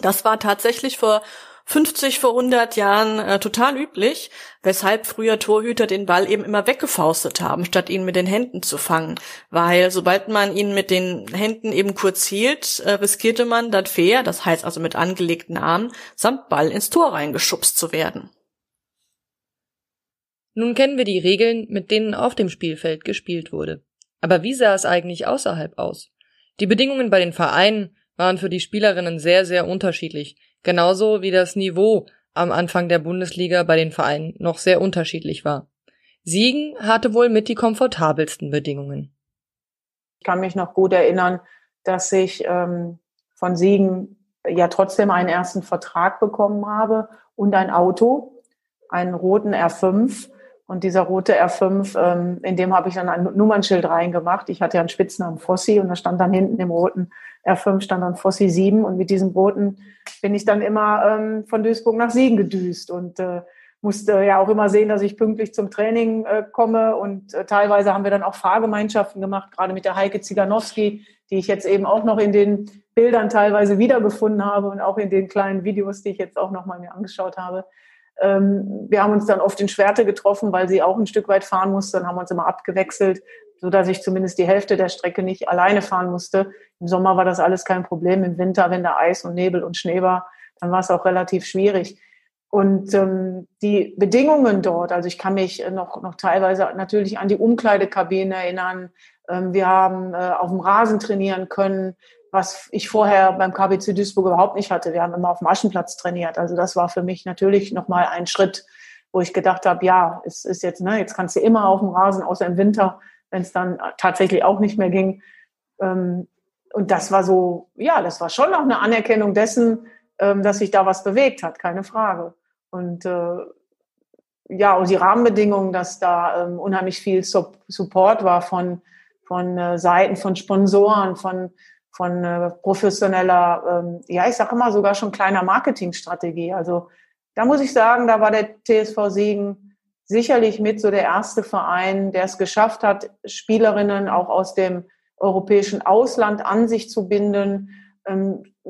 Das war tatsächlich vor fünfzig, vor hundert Jahren äh, total üblich, weshalb früher Torhüter den Ball eben immer weggefaustet haben, statt ihn mit den Händen zu fangen. Weil sobald man ihn mit den Händen eben kurz hielt, äh, riskierte man dann fair, das heißt also mit angelegten Armen, samt Ball ins Tor reingeschubst zu werden. Nun kennen wir die Regeln, mit denen auf dem Spielfeld gespielt wurde. Aber wie sah es eigentlich außerhalb aus? Die Bedingungen bei den Vereinen waren für die Spielerinnen sehr, sehr unterschiedlich. Genauso wie das Niveau am Anfang der Bundesliga bei den Vereinen noch sehr unterschiedlich war. Siegen hatte wohl mit die komfortabelsten Bedingungen. Ich kann mich noch gut erinnern, dass ich ähm, von Siegen ja trotzdem einen ersten Vertrag bekommen habe und ein Auto, einen roten R fünf. Und dieser rote R fünf, ähm, in dem habe ich dann ein Nummernschild reingemacht. Ich hatte ja einen Spitznamen Fossi und da stand dann hinten im roten R fünf stand dann Fossi sieben. Und mit diesem roten bin ich dann immer ähm, von Duisburg nach Siegen gedüst und äh, musste ja auch immer sehen, dass ich pünktlich zum Training äh, komme. Und äh, teilweise haben wir dann auch Fahrgemeinschaften gemacht, gerade mit der Heike Ziganowski, die ich jetzt eben auch noch in den Bildern teilweise wiedergefunden habe und auch in den kleinen Videos, die ich jetzt auch noch mal mir angeschaut habe. Ähm, wir haben uns dann oft in Schwerte getroffen, weil sie auch ein Stück weit fahren musste. Dann haben wir uns immer abgewechselt, sodass ich zumindest die Hälfte der Strecke nicht alleine fahren musste. Im Sommer war das alles kein Problem. Im Winter, wenn da Eis und Nebel und Schnee war, dann war es auch relativ schwierig. Und ähm, die Bedingungen dort, also ich kann mich noch, noch teilweise natürlich an die Umkleidekabinen erinnern. Ähm, wir haben äh, auf dem Rasen trainieren können, was ich vorher beim K B C Duisburg überhaupt nicht hatte. Wir haben immer auf dem Aschenplatz trainiert. Also das war für mich natürlich nochmal ein Schritt, wo ich gedacht habe, ja, es ist jetzt, ne, jetzt kannst du immer auf dem Rasen, außer im Winter, wenn es dann tatsächlich auch nicht mehr ging. Ähm, und das war so, ja, das war schon noch eine Anerkennung dessen, dass sich da was bewegt hat, keine Frage. Und äh, ja, und die Rahmenbedingungen, dass da ähm, unheimlich viel Sub- Support war von, von äh, Seiten, von Sponsoren, von, von äh, professioneller, ähm, ja, ich sage immer sogar schon kleiner Marketingstrategie. Also da muss ich sagen, da war der T S V Siegen sicherlich mit so der erste Verein, der es geschafft hat, Spielerinnen auch aus dem europäischen Ausland an sich zu binden,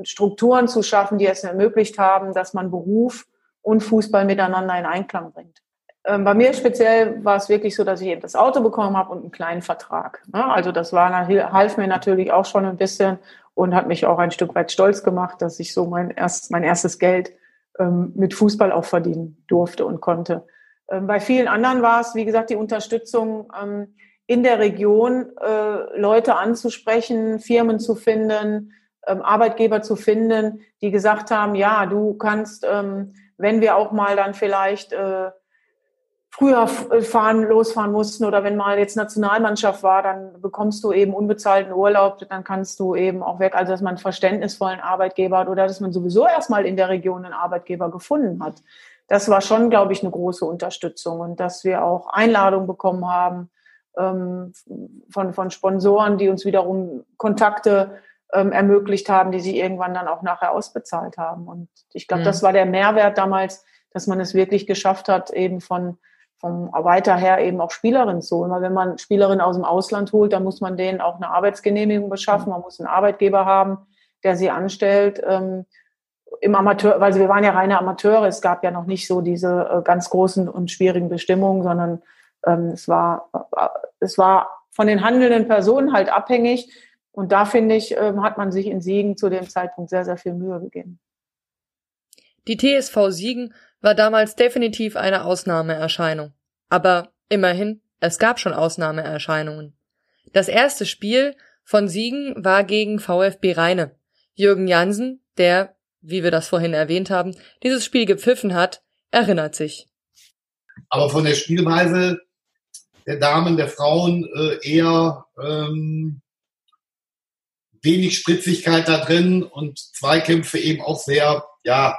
Strukturen zu schaffen, die es ermöglicht haben, dass man Beruf und Fußball miteinander in Einklang bringt. Bei mir speziell war es wirklich so, dass ich eben das Auto bekommen habe und einen kleinen Vertrag. Also das war, half mir natürlich auch schon ein bisschen und hat mich auch ein Stück weit stolz gemacht, dass ich so mein, erst, mein erstes Geld mit Fußball auch verdienen durfte und konnte. Bei vielen anderen war es, wie gesagt, die Unterstützung in der Region, Leute anzusprechen, Firmen zu finden, Arbeitgeber zu finden, die gesagt haben, ja, du kannst, wenn wir auch mal dann vielleicht früher fahren, losfahren mussten oder wenn mal jetzt Nationalmannschaft war, dann bekommst du eben unbezahlten Urlaub, dann kannst du eben auch weg, also dass man einen verständnisvollen Arbeitgeber hat oder dass man sowieso erstmal in der Region einen Arbeitgeber gefunden hat. Das war schon, glaube ich, eine große Unterstützung und dass wir auch Einladungen bekommen haben von, von Sponsoren, die uns wiederum Kontakte ermöglicht haben, die sie irgendwann dann auch nachher ausbezahlt haben. Und ich glaube, mhm. das war der Mehrwert damals, dass man es wirklich geschafft hat, eben von vom weiter her eben auch Spielerinnen zu holen. Weil wenn man Spielerinnen aus dem Ausland holt, dann muss man denen auch eine Arbeitsgenehmigung beschaffen. Mhm. Man muss einen Arbeitgeber haben, der sie anstellt. Ähm, im Amateur, weil wir waren ja reine Amateure. Es gab ja noch nicht so diese äh, ganz großen und schwierigen Bestimmungen, sondern ähm, es war äh, es war von den handelnden Personen halt abhängig. Und da, finde ich, hat man sich in Siegen zu dem Zeitpunkt sehr, sehr viel Mühe gegeben. Die T S V Siegen war damals definitiv eine Ausnahmeerscheinung. Aber immerhin, es gab schon Ausnahmeerscheinungen. Das erste Spiel von Siegen war gegen VfB Rheine. Jürgen Jansen, der, wie wir das vorhin erwähnt haben, dieses Spiel gepfiffen hat, erinnert sich. Aber von der Spielweise der Damen, der Frauen eher... Ähm wenig Spritzigkeit da drin und Zweikämpfe eben auch sehr, ja,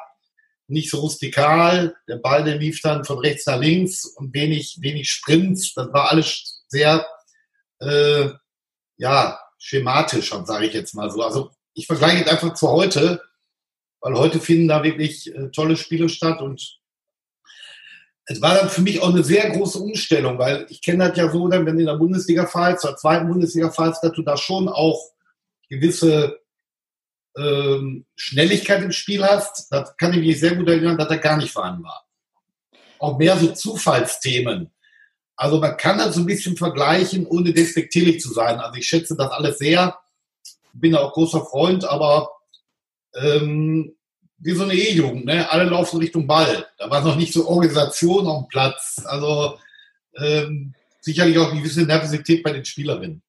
nicht so rustikal. Der Ball, der lief dann von rechts nach links und wenig, wenig Sprints. Das war alles sehr, äh, ja, schematisch, sage ich jetzt mal so. Also ich vergleiche jetzt einfach zu heute, weil heute finden da wirklich äh, tolle Spiele statt und es war dann für mich auch eine sehr große Umstellung, weil ich kenne das ja so, dann, wenn du in der Bundesliga fahrst, zur zweiten Bundesliga fahrst, dass du da schon auch gewisse ähm, Schnelligkeit im Spiel hast, das kann ich mich sehr gut erinnern, dass er gar nicht vorhanden war. Auch mehr so Zufallsthemen. Also man kann das so ein bisschen vergleichen, ohne despektierlich zu sein. Also ich schätze das alles sehr, bin auch großer Freund, aber ähm, wie so eine E-Jugend, ne? Alle laufen Richtung Ball. Da war noch nicht so Organisation auf dem Platz. Also ähm, sicherlich auch eine gewisse Nervosität bei den Spielerinnen.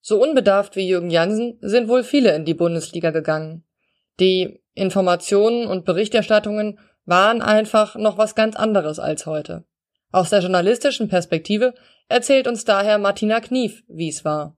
So unbedarft wie Jürgen Jansen sind wohl viele in die Bundesliga gegangen. Die Informationen und Berichterstattungen waren einfach noch was ganz anderes als heute. Aus der journalistischen Perspektive erzählt uns daher Martina Knief, wie es war.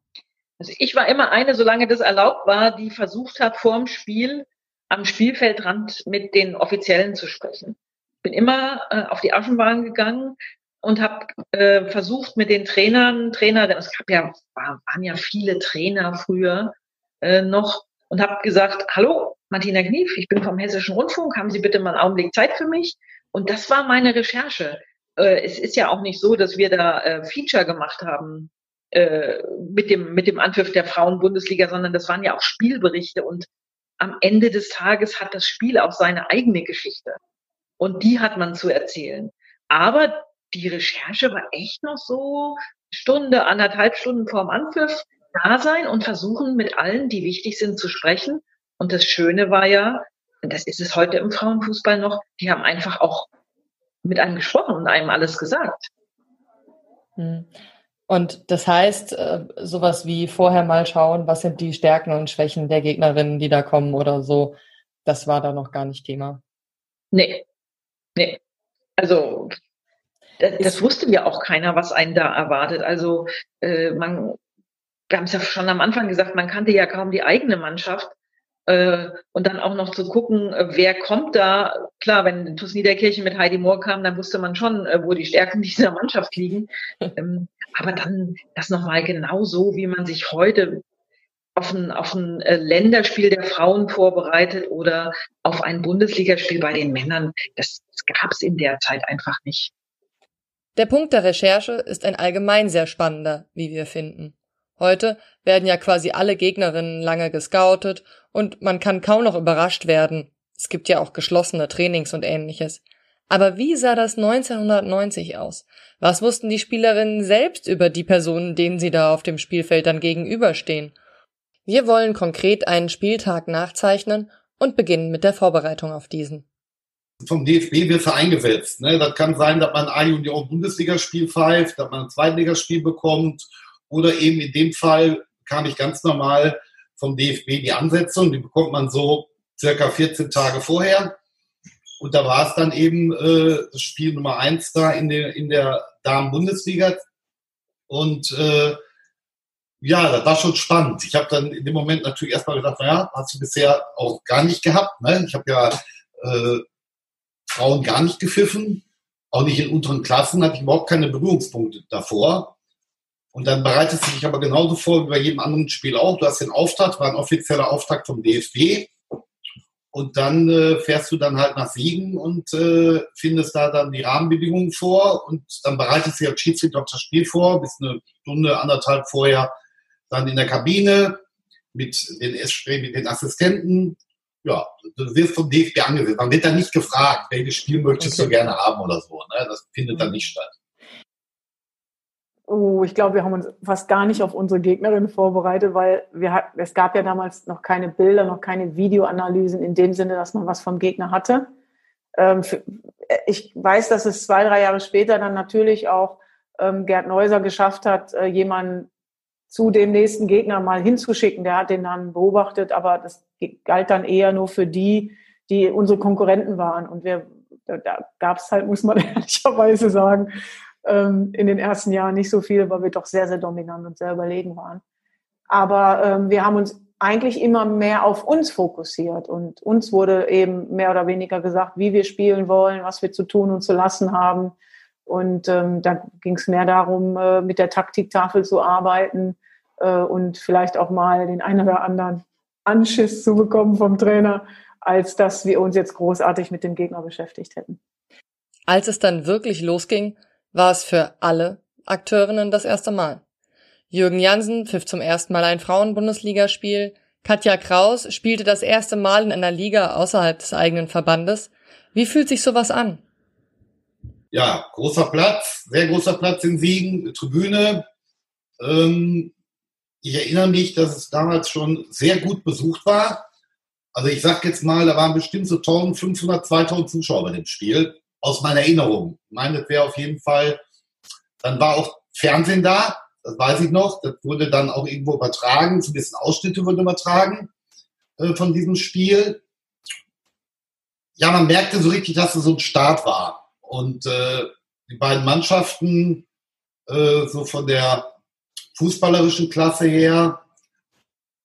Also ich war immer eine, solange das erlaubt war, die versucht hat, vorm Spiel am Spielfeldrand mit den Offiziellen zu sprechen. Ich bin immer äh, auf die Aschenbahn gegangen und habe äh, versucht mit den Trainern, Trainer, es gab ja waren ja viele Trainer früher äh, noch und habe gesagt, hallo, Martina Knief, ich bin vom Hessischen Rundfunk, haben Sie bitte mal einen Augenblick Zeit für mich? Und das war meine Recherche. Äh, es ist ja auch nicht so, dass wir da äh, Feature gemacht haben äh, mit dem mit dem Anpfiff der Frauen-Bundesliga, sondern das waren ja auch Spielberichte. Und am Ende des Tages hat das Spiel auch seine eigene Geschichte. Und die hat man zu erzählen. Aber die Recherche war echt noch so Stunde, anderthalb Stunden vorm Anpfiff da sein und versuchen, mit allen, die wichtig sind, zu sprechen. Und das Schöne war ja, und das ist es heute im Frauenfußball noch, die haben einfach auch mit einem gesprochen und einem alles gesagt. Und das heißt, sowas wie vorher mal schauen, was sind die Stärken und Schwächen der Gegnerinnen, die da kommen oder so, das war da noch gar nicht Thema. Nee, nee. Also das, das wusste ja auch keiner, was einen da erwartet. Also äh, man, wir haben es ja schon am Anfang gesagt, man kannte ja kaum die eigene Mannschaft. Und dann auch noch zu gucken, wer kommt da. Klar, wenn TuS Niederkirchen mit Heidi Mohr kam, dann wusste man schon, wo die Stärken dieser Mannschaft liegen. Aber dann das nochmal genau so, wie man sich heute auf ein, auf ein Länderspiel der Frauen vorbereitet oder auf ein Bundesligaspiel bei den Männern, das gab es in der Zeit einfach nicht. Der Punkt der Recherche ist ein allgemein sehr spannender, wie wir finden. Heute werden ja quasi alle Gegnerinnen lange gescoutet und man kann kaum noch überrascht werden. Es gibt ja auch geschlossene Trainings und Ähnliches. Aber wie sah das neunzehnhundertneunzig aus? Was wussten die Spielerinnen selbst über die Personen, denen sie da auf dem Spielfeld dann gegenüberstehen? Wir wollen konkret einen Spieltag nachzeichnen und beginnen mit der Vorbereitung auf diesen. Vom D F B wird er eingesetzt. Ne? Das kann sein, dass man ein Junioren-Bundesligaspiel pfeift, dass man ein Zweitligaspiel bekommt. Oder eben in dem Fall kam ich ganz normal vom D F B die Ansetzung, die bekommt man so circa vierzehn Tage vorher. Und da war es dann eben äh, das Spiel Nummer eins da in der, in der Damen-Bundesliga. Und äh, ja, das war schon spannend. Ich habe dann in dem Moment natürlich erstmal gedacht, naja, hast du bisher auch gar nicht gehabt. Ne? Ich habe ja äh, Frauen gar nicht gepfiffen, auch nicht in unteren Klassen, hatte ich überhaupt keine Berührungspunkte davor. Und dann bereitest du dich aber genauso vor wie bei jedem anderen Spiel auch. Du hast den Auftakt, war ein offizieller Auftakt vom D F B. Und dann äh, fährst du dann halt nach Siegen und äh, findest da dann die Rahmenbedingungen vor. Und dann bereitest du dich als Schiedsrichter auf das Spiel vor, bis eine Stunde, anderthalb vorher dann in der Kabine mit den, mit den Assistenten. Ja, du wirst vom D F B angesetzt. Man wird dann nicht gefragt, welches Spiel möchtest okay. du gerne haben oder so. Ne? Das findet dann nicht statt. Oh, ich glaube, wir haben uns fast gar nicht auf unsere Gegnerin vorbereitet, weil wir hat, es gab ja damals noch keine Bilder, noch keine Videoanalysen in dem Sinne, dass man was vom Gegner hatte. Ähm, für, ich weiß, dass es zwei, drei Jahre später dann natürlich auch ähm, Gerd Neuser geschafft hat, äh, jemanden zu dem nächsten Gegner mal hinzuschicken. Der hat den dann beobachtet, aber das galt dann eher nur für die, die unsere Konkurrenten waren. Und wir, da, da gab es halt, muss man ehrlicherweise sagen, in den ersten Jahren nicht so viel, weil wir doch sehr, sehr dominant und sehr überlegen waren. Aber ähm, wir haben uns eigentlich immer mehr auf uns fokussiert und uns wurde eben mehr oder weniger gesagt, wie wir spielen wollen, was wir zu tun und zu lassen haben. Und ähm, da ging es mehr darum, äh, mit der Taktiktafel zu arbeiten äh, und vielleicht auch mal den einen oder anderen Anschiss zu bekommen vom Trainer, als dass wir uns jetzt großartig mit dem Gegner beschäftigt hätten. Als es dann wirklich losging, war es für alle Akteurinnen das erste Mal. Jürgen Jansen pfiff zum ersten Mal ein Frauen-Bundesligaspiel, Katja Kraus spielte das erste Mal in einer Liga außerhalb des eigenen Verbandes. Wie fühlt sich sowas an? Ja, großer Platz, sehr großer Platz in Siegen, Tribüne. Ähm, ich erinnere mich, dass es damals schon sehr gut besucht war. Also ich sag jetzt mal, da waren bestimmt so eintausendfünfhundert, zweitausend Zuschauer bei dem Spiel. Aus meiner Erinnerung. Ich meine, das wäre auf jeden Fall, dann war auch Fernsehen da, das weiß ich noch, das wurde dann auch irgendwo übertragen, so ein bisschen Ausschnitte wurden übertragen äh, von diesem Spiel. Ja, man merkte so richtig, dass es so ein Start war. Und äh, die beiden Mannschaften, äh, so von der fußballerischen Klasse her,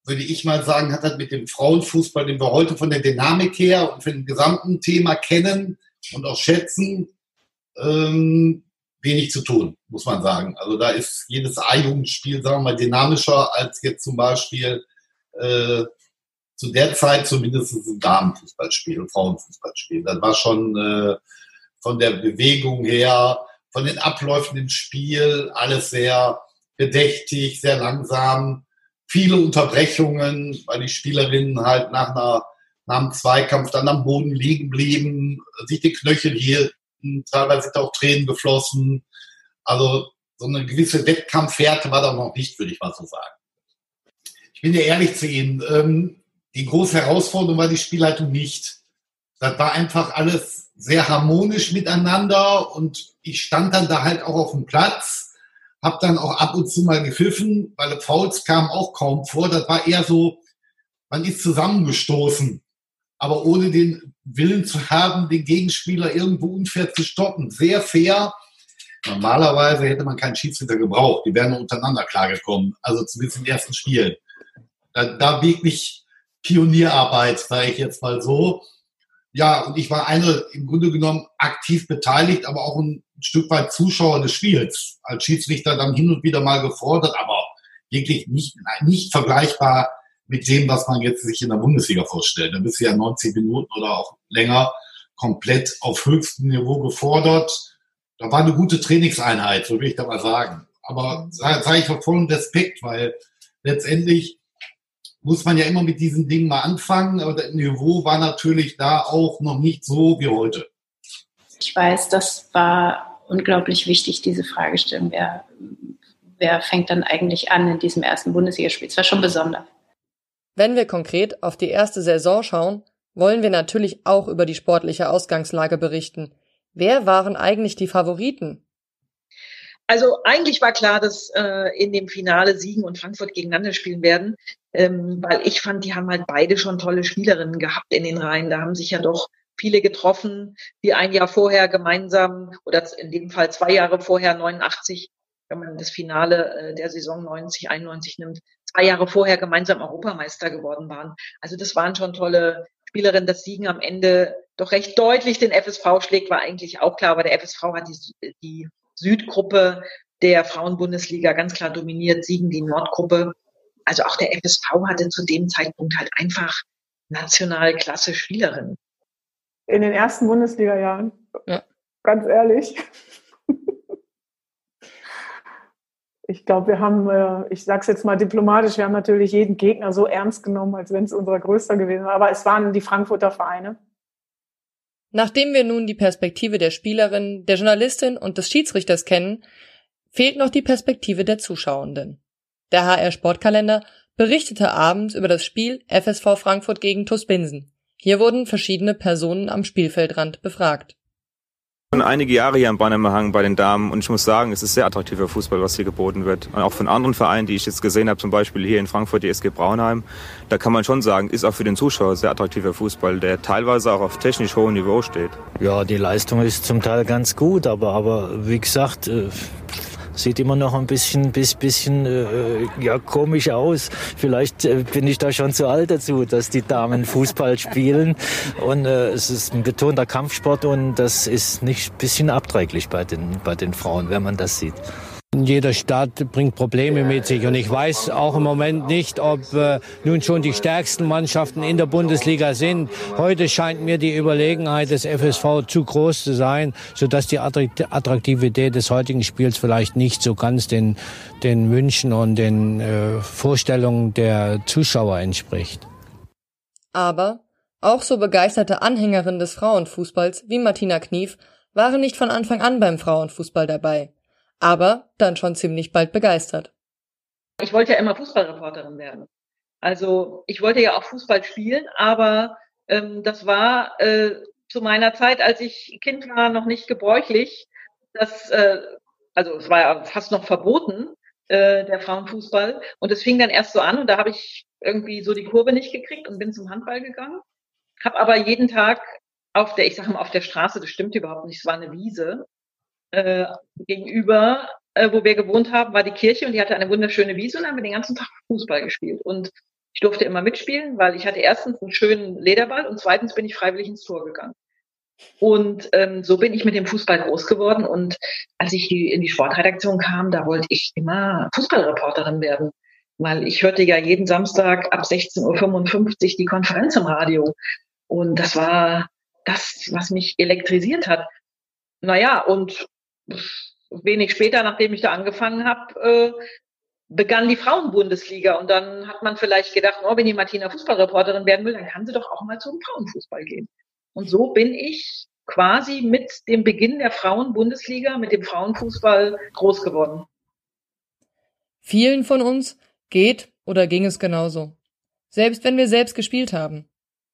würde ich mal sagen, hat das mit dem Frauenfußball, den wir heute von der Dynamik her und von dem gesamten Thema kennen, und auch schätzen, ähm, wenig zu tun, muss man sagen. Also da ist jedes A-Jugendspiel, sagen wir mal, dynamischer als jetzt zum Beispiel äh, zu der Zeit zumindest ein Damenfußballspiel, ein Frauenfußballspiel. Das war schon äh, von der Bewegung her, von den Abläufen im Spiel, alles sehr bedächtig, sehr langsam, viele Unterbrechungen, weil die Spielerinnen halt nach einer nach dem Zweikampf dann am Boden liegen blieben, sich die Knöchel hielten, teilweise sind auch Tränen geflossen. Also so eine gewisse Wettkampfhärte war da noch nicht, würde ich mal so sagen. Ich bin ja ehrlich zu Ihnen, die große Herausforderung war die Spielleitung nicht. Das war einfach alles sehr harmonisch miteinander und ich stand dann da halt auch auf dem Platz, habe dann auch ab und zu mal gepfiffen, weil Fouls kamen auch kaum vor. Das war eher so, man ist zusammengestoßen, aber ohne den Willen zu haben, den Gegenspieler irgendwo unfair zu stoppen. Sehr fair. Normalerweise hätte man keinen Schiedsrichter gebraucht. Die wären untereinander klargekommen. Also zumindest im ersten Spiel. Da, da wirklich Pionierarbeit, sage ich jetzt mal so. Ja, und ich war eine, im Grunde genommen aktiv beteiligt, aber auch ein Stück weit Zuschauer des Spiels. Als Schiedsrichter dann hin und wieder mal gefordert, aber wirklich nicht, nicht vergleichbar mit dem, was man jetzt sich in der Bundesliga vorstellt. Da bist du ja neunzig Minuten oder auch länger komplett auf höchstem Niveau gefordert. Da war eine gute Trainingseinheit, so will ich da mal sagen. Aber da sage ich auch vollen Respekt, weil letztendlich muss man ja immer mit diesen Dingen mal anfangen. Aber das Niveau war natürlich da auch noch nicht so wie heute. Ich weiß, das war unglaublich wichtig, diese Fragestellung. Wer, wer fängt dann eigentlich an in diesem ersten Bundesligaspiel? Es war schon besonders. Wenn wir konkret auf die erste Saison schauen, wollen wir natürlich auch über die sportliche Ausgangslage berichten. Wer waren eigentlich die Favoriten? Also eigentlich war klar, dass äh, in dem Finale Siegen und Frankfurt gegeneinander spielen werden, ähm, weil ich fand, die haben halt beide schon tolle Spielerinnen gehabt in den Reihen. Da haben sich ja doch viele getroffen, die ein Jahr vorher gemeinsam oder in dem Fall zwei Jahre vorher, neunundachtzig, wenn man das Finale der Saison neunzig einundneunzig nimmt, zwei Jahre vorher gemeinsam Europameister geworden waren. Also das waren schon tolle Spielerinnen. Das Siegen am Ende doch recht deutlich den F S V schlägt, war eigentlich auch klar. Aber der F S V hat die, die Südgruppe der Frauenbundesliga ganz klar dominiert, Siegen die Nordgruppe. Also auch der F S V hatte zu dem Zeitpunkt halt einfach national klasse Spielerinnen. In den ersten Bundesliga-Jahren, ja. Ganz ehrlich. Ich glaube, wir haben, ich sag's jetzt mal diplomatisch, wir haben natürlich jeden Gegner so ernst genommen, als wenn es unser größter gewesen wäre. Aber es waren die Frankfurter Vereine. Nachdem wir nun die Perspektive der Spielerin, der Journalistin und des Schiedsrichters kennen, fehlt noch die Perspektive der Zuschauenden. Der H R-Sportkalender berichtete abends über das Spiel F S V Frankfurt gegen TuS Binsen. Hier wurden verschiedene Personen am Spielfeldrand befragt. Einige Jahre hier am Bannermann hang bei den Damen und ich muss sagen, es ist sehr attraktiver Fußball, was hier geboten wird. Und auch von anderen Vereinen, die ich jetzt gesehen habe, zum Beispiel hier in Frankfurt, die S G Braunheim, da kann man schon sagen, ist auch für den Zuschauer sehr attraktiver Fußball, der teilweise auch auf technisch hohem Niveau steht. Ja, die Leistung ist zum Teil ganz gut, aber, aber wie gesagt, äh, sieht immer noch ein bisschen, bis, bisschen äh, ja, komisch aus. Vielleicht äh, bin ich da schon zu alt dazu, dass die Damen Fußball spielen. Und äh, es ist ein betonter Kampfsport und das ist nicht ein bisschen abträglich bei den, bei den Frauen, wenn man das sieht. Jeder Staat bringt Probleme mit sich und ich weiß auch im Moment nicht, ob äh, nun schon die stärksten Mannschaften in der Bundesliga sind. Heute scheint mir die Überlegenheit des F S V zu groß zu sein, sodass die Attraktivität des heutigen Spiels vielleicht nicht so ganz den, den Wünschen und den äh, Vorstellungen der Zuschauer entspricht. Aber auch so begeisterte Anhängerinnen des Frauenfußballs wie Martina Knief waren nicht von Anfang an beim Frauenfußball dabei. Aber dann schon ziemlich bald begeistert. Ich wollte ja immer Fußballreporterin werden. Also ich wollte ja auch Fußball spielen, aber ähm, das war äh, zu meiner Zeit, als ich Kind war, noch nicht gebräuchlich. Das, äh, also es war ja fast noch verboten, äh, der Frauenfußball. Und es fing dann erst so an und da habe ich irgendwie so die Kurve nicht gekriegt und bin zum Handball gegangen. Habe aber jeden Tag auf der, ich sage mal auf der Straße, das stimmt überhaupt nicht, es war eine Wiese, Äh, gegenüber, äh, wo wir gewohnt haben, war die Kirche und die hatte eine wunderschöne Wiese und dann haben wir den ganzen Tag Fußball gespielt. Und ich durfte immer mitspielen, weil ich hatte erstens einen schönen Lederball und zweitens bin ich freiwillig ins Tor gegangen. Und ähm, so bin ich mit dem Fußball groß geworden und als ich die, in die Sportredaktion kam, da wollte ich immer Fußballreporterin werden. Weil ich hörte ja jeden Samstag ab sechzehn Uhr fünfundfünfzig die Konferenz im Radio. Und das war das, was mich elektrisiert hat. Naja, und wenig später, nachdem ich da angefangen habe, äh, begann die Frauenbundesliga. Und dann hat man vielleicht gedacht, oh, wenn die Martina Fußballreporterin werden will, dann kann sie doch auch mal zum Frauenfußball gehen. Und so bin ich quasi mit dem Beginn der Frauenbundesliga, mit dem Frauenfußball groß geworden. Vielen von uns geht oder ging es genauso. Selbst wenn wir selbst gespielt haben.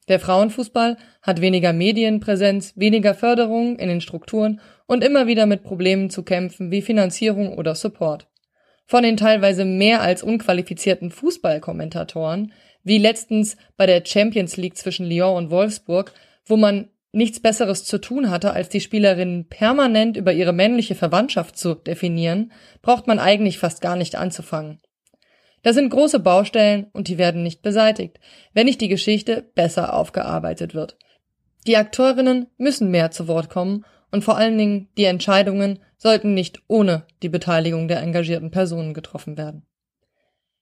Der Frauenfußball hat weniger Medienpräsenz, weniger Förderung in den Strukturen und immer wieder mit Problemen zu kämpfen wie Finanzierung oder Support. Von den teilweise mehr als unqualifizierten Fußballkommentatoren, wie letztens bei der Champions League zwischen Lyon und Wolfsburg, wo man nichts Besseres zu tun hatte, als die Spielerinnen permanent über ihre männliche Verwandtschaft zu definieren, braucht man eigentlich fast gar nicht anzufangen. Das sind große Baustellen und die werden nicht beseitigt, wenn nicht die Geschichte besser aufgearbeitet wird. Die Akteurinnen müssen mehr zu Wort kommen und vor allen Dingen die Entscheidungen sollten nicht ohne die Beteiligung der engagierten Personen getroffen werden.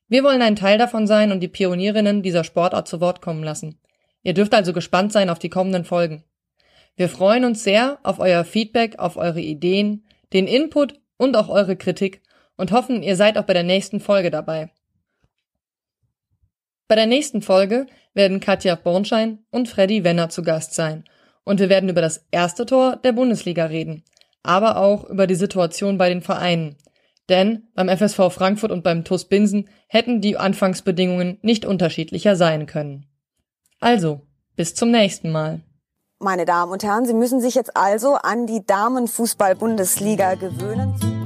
Wir wollen ein Teil davon sein und die Pionierinnen dieser Sportart zu Wort kommen lassen. Ihr dürft also gespannt sein auf die kommenden Folgen. Wir freuen uns sehr auf euer Feedback, auf eure Ideen, den Input und auch eure Kritik und hoffen, ihr seid auch bei der nächsten Folge dabei. Bei der nächsten Folge werden Katja Bornschein und Freddy Wenner zu Gast sein und wir werden über das erste Tor der Bundesliga reden, aber auch über die Situation bei den Vereinen. Denn beim F S V Frankfurt und beim TuS Binsen hätten die Anfangsbedingungen nicht unterschiedlicher sein können. Also, bis zum nächsten Mal. Meine Damen und Herren, Sie müssen sich jetzt also an die Damenfußball-Bundesliga gewöhnen.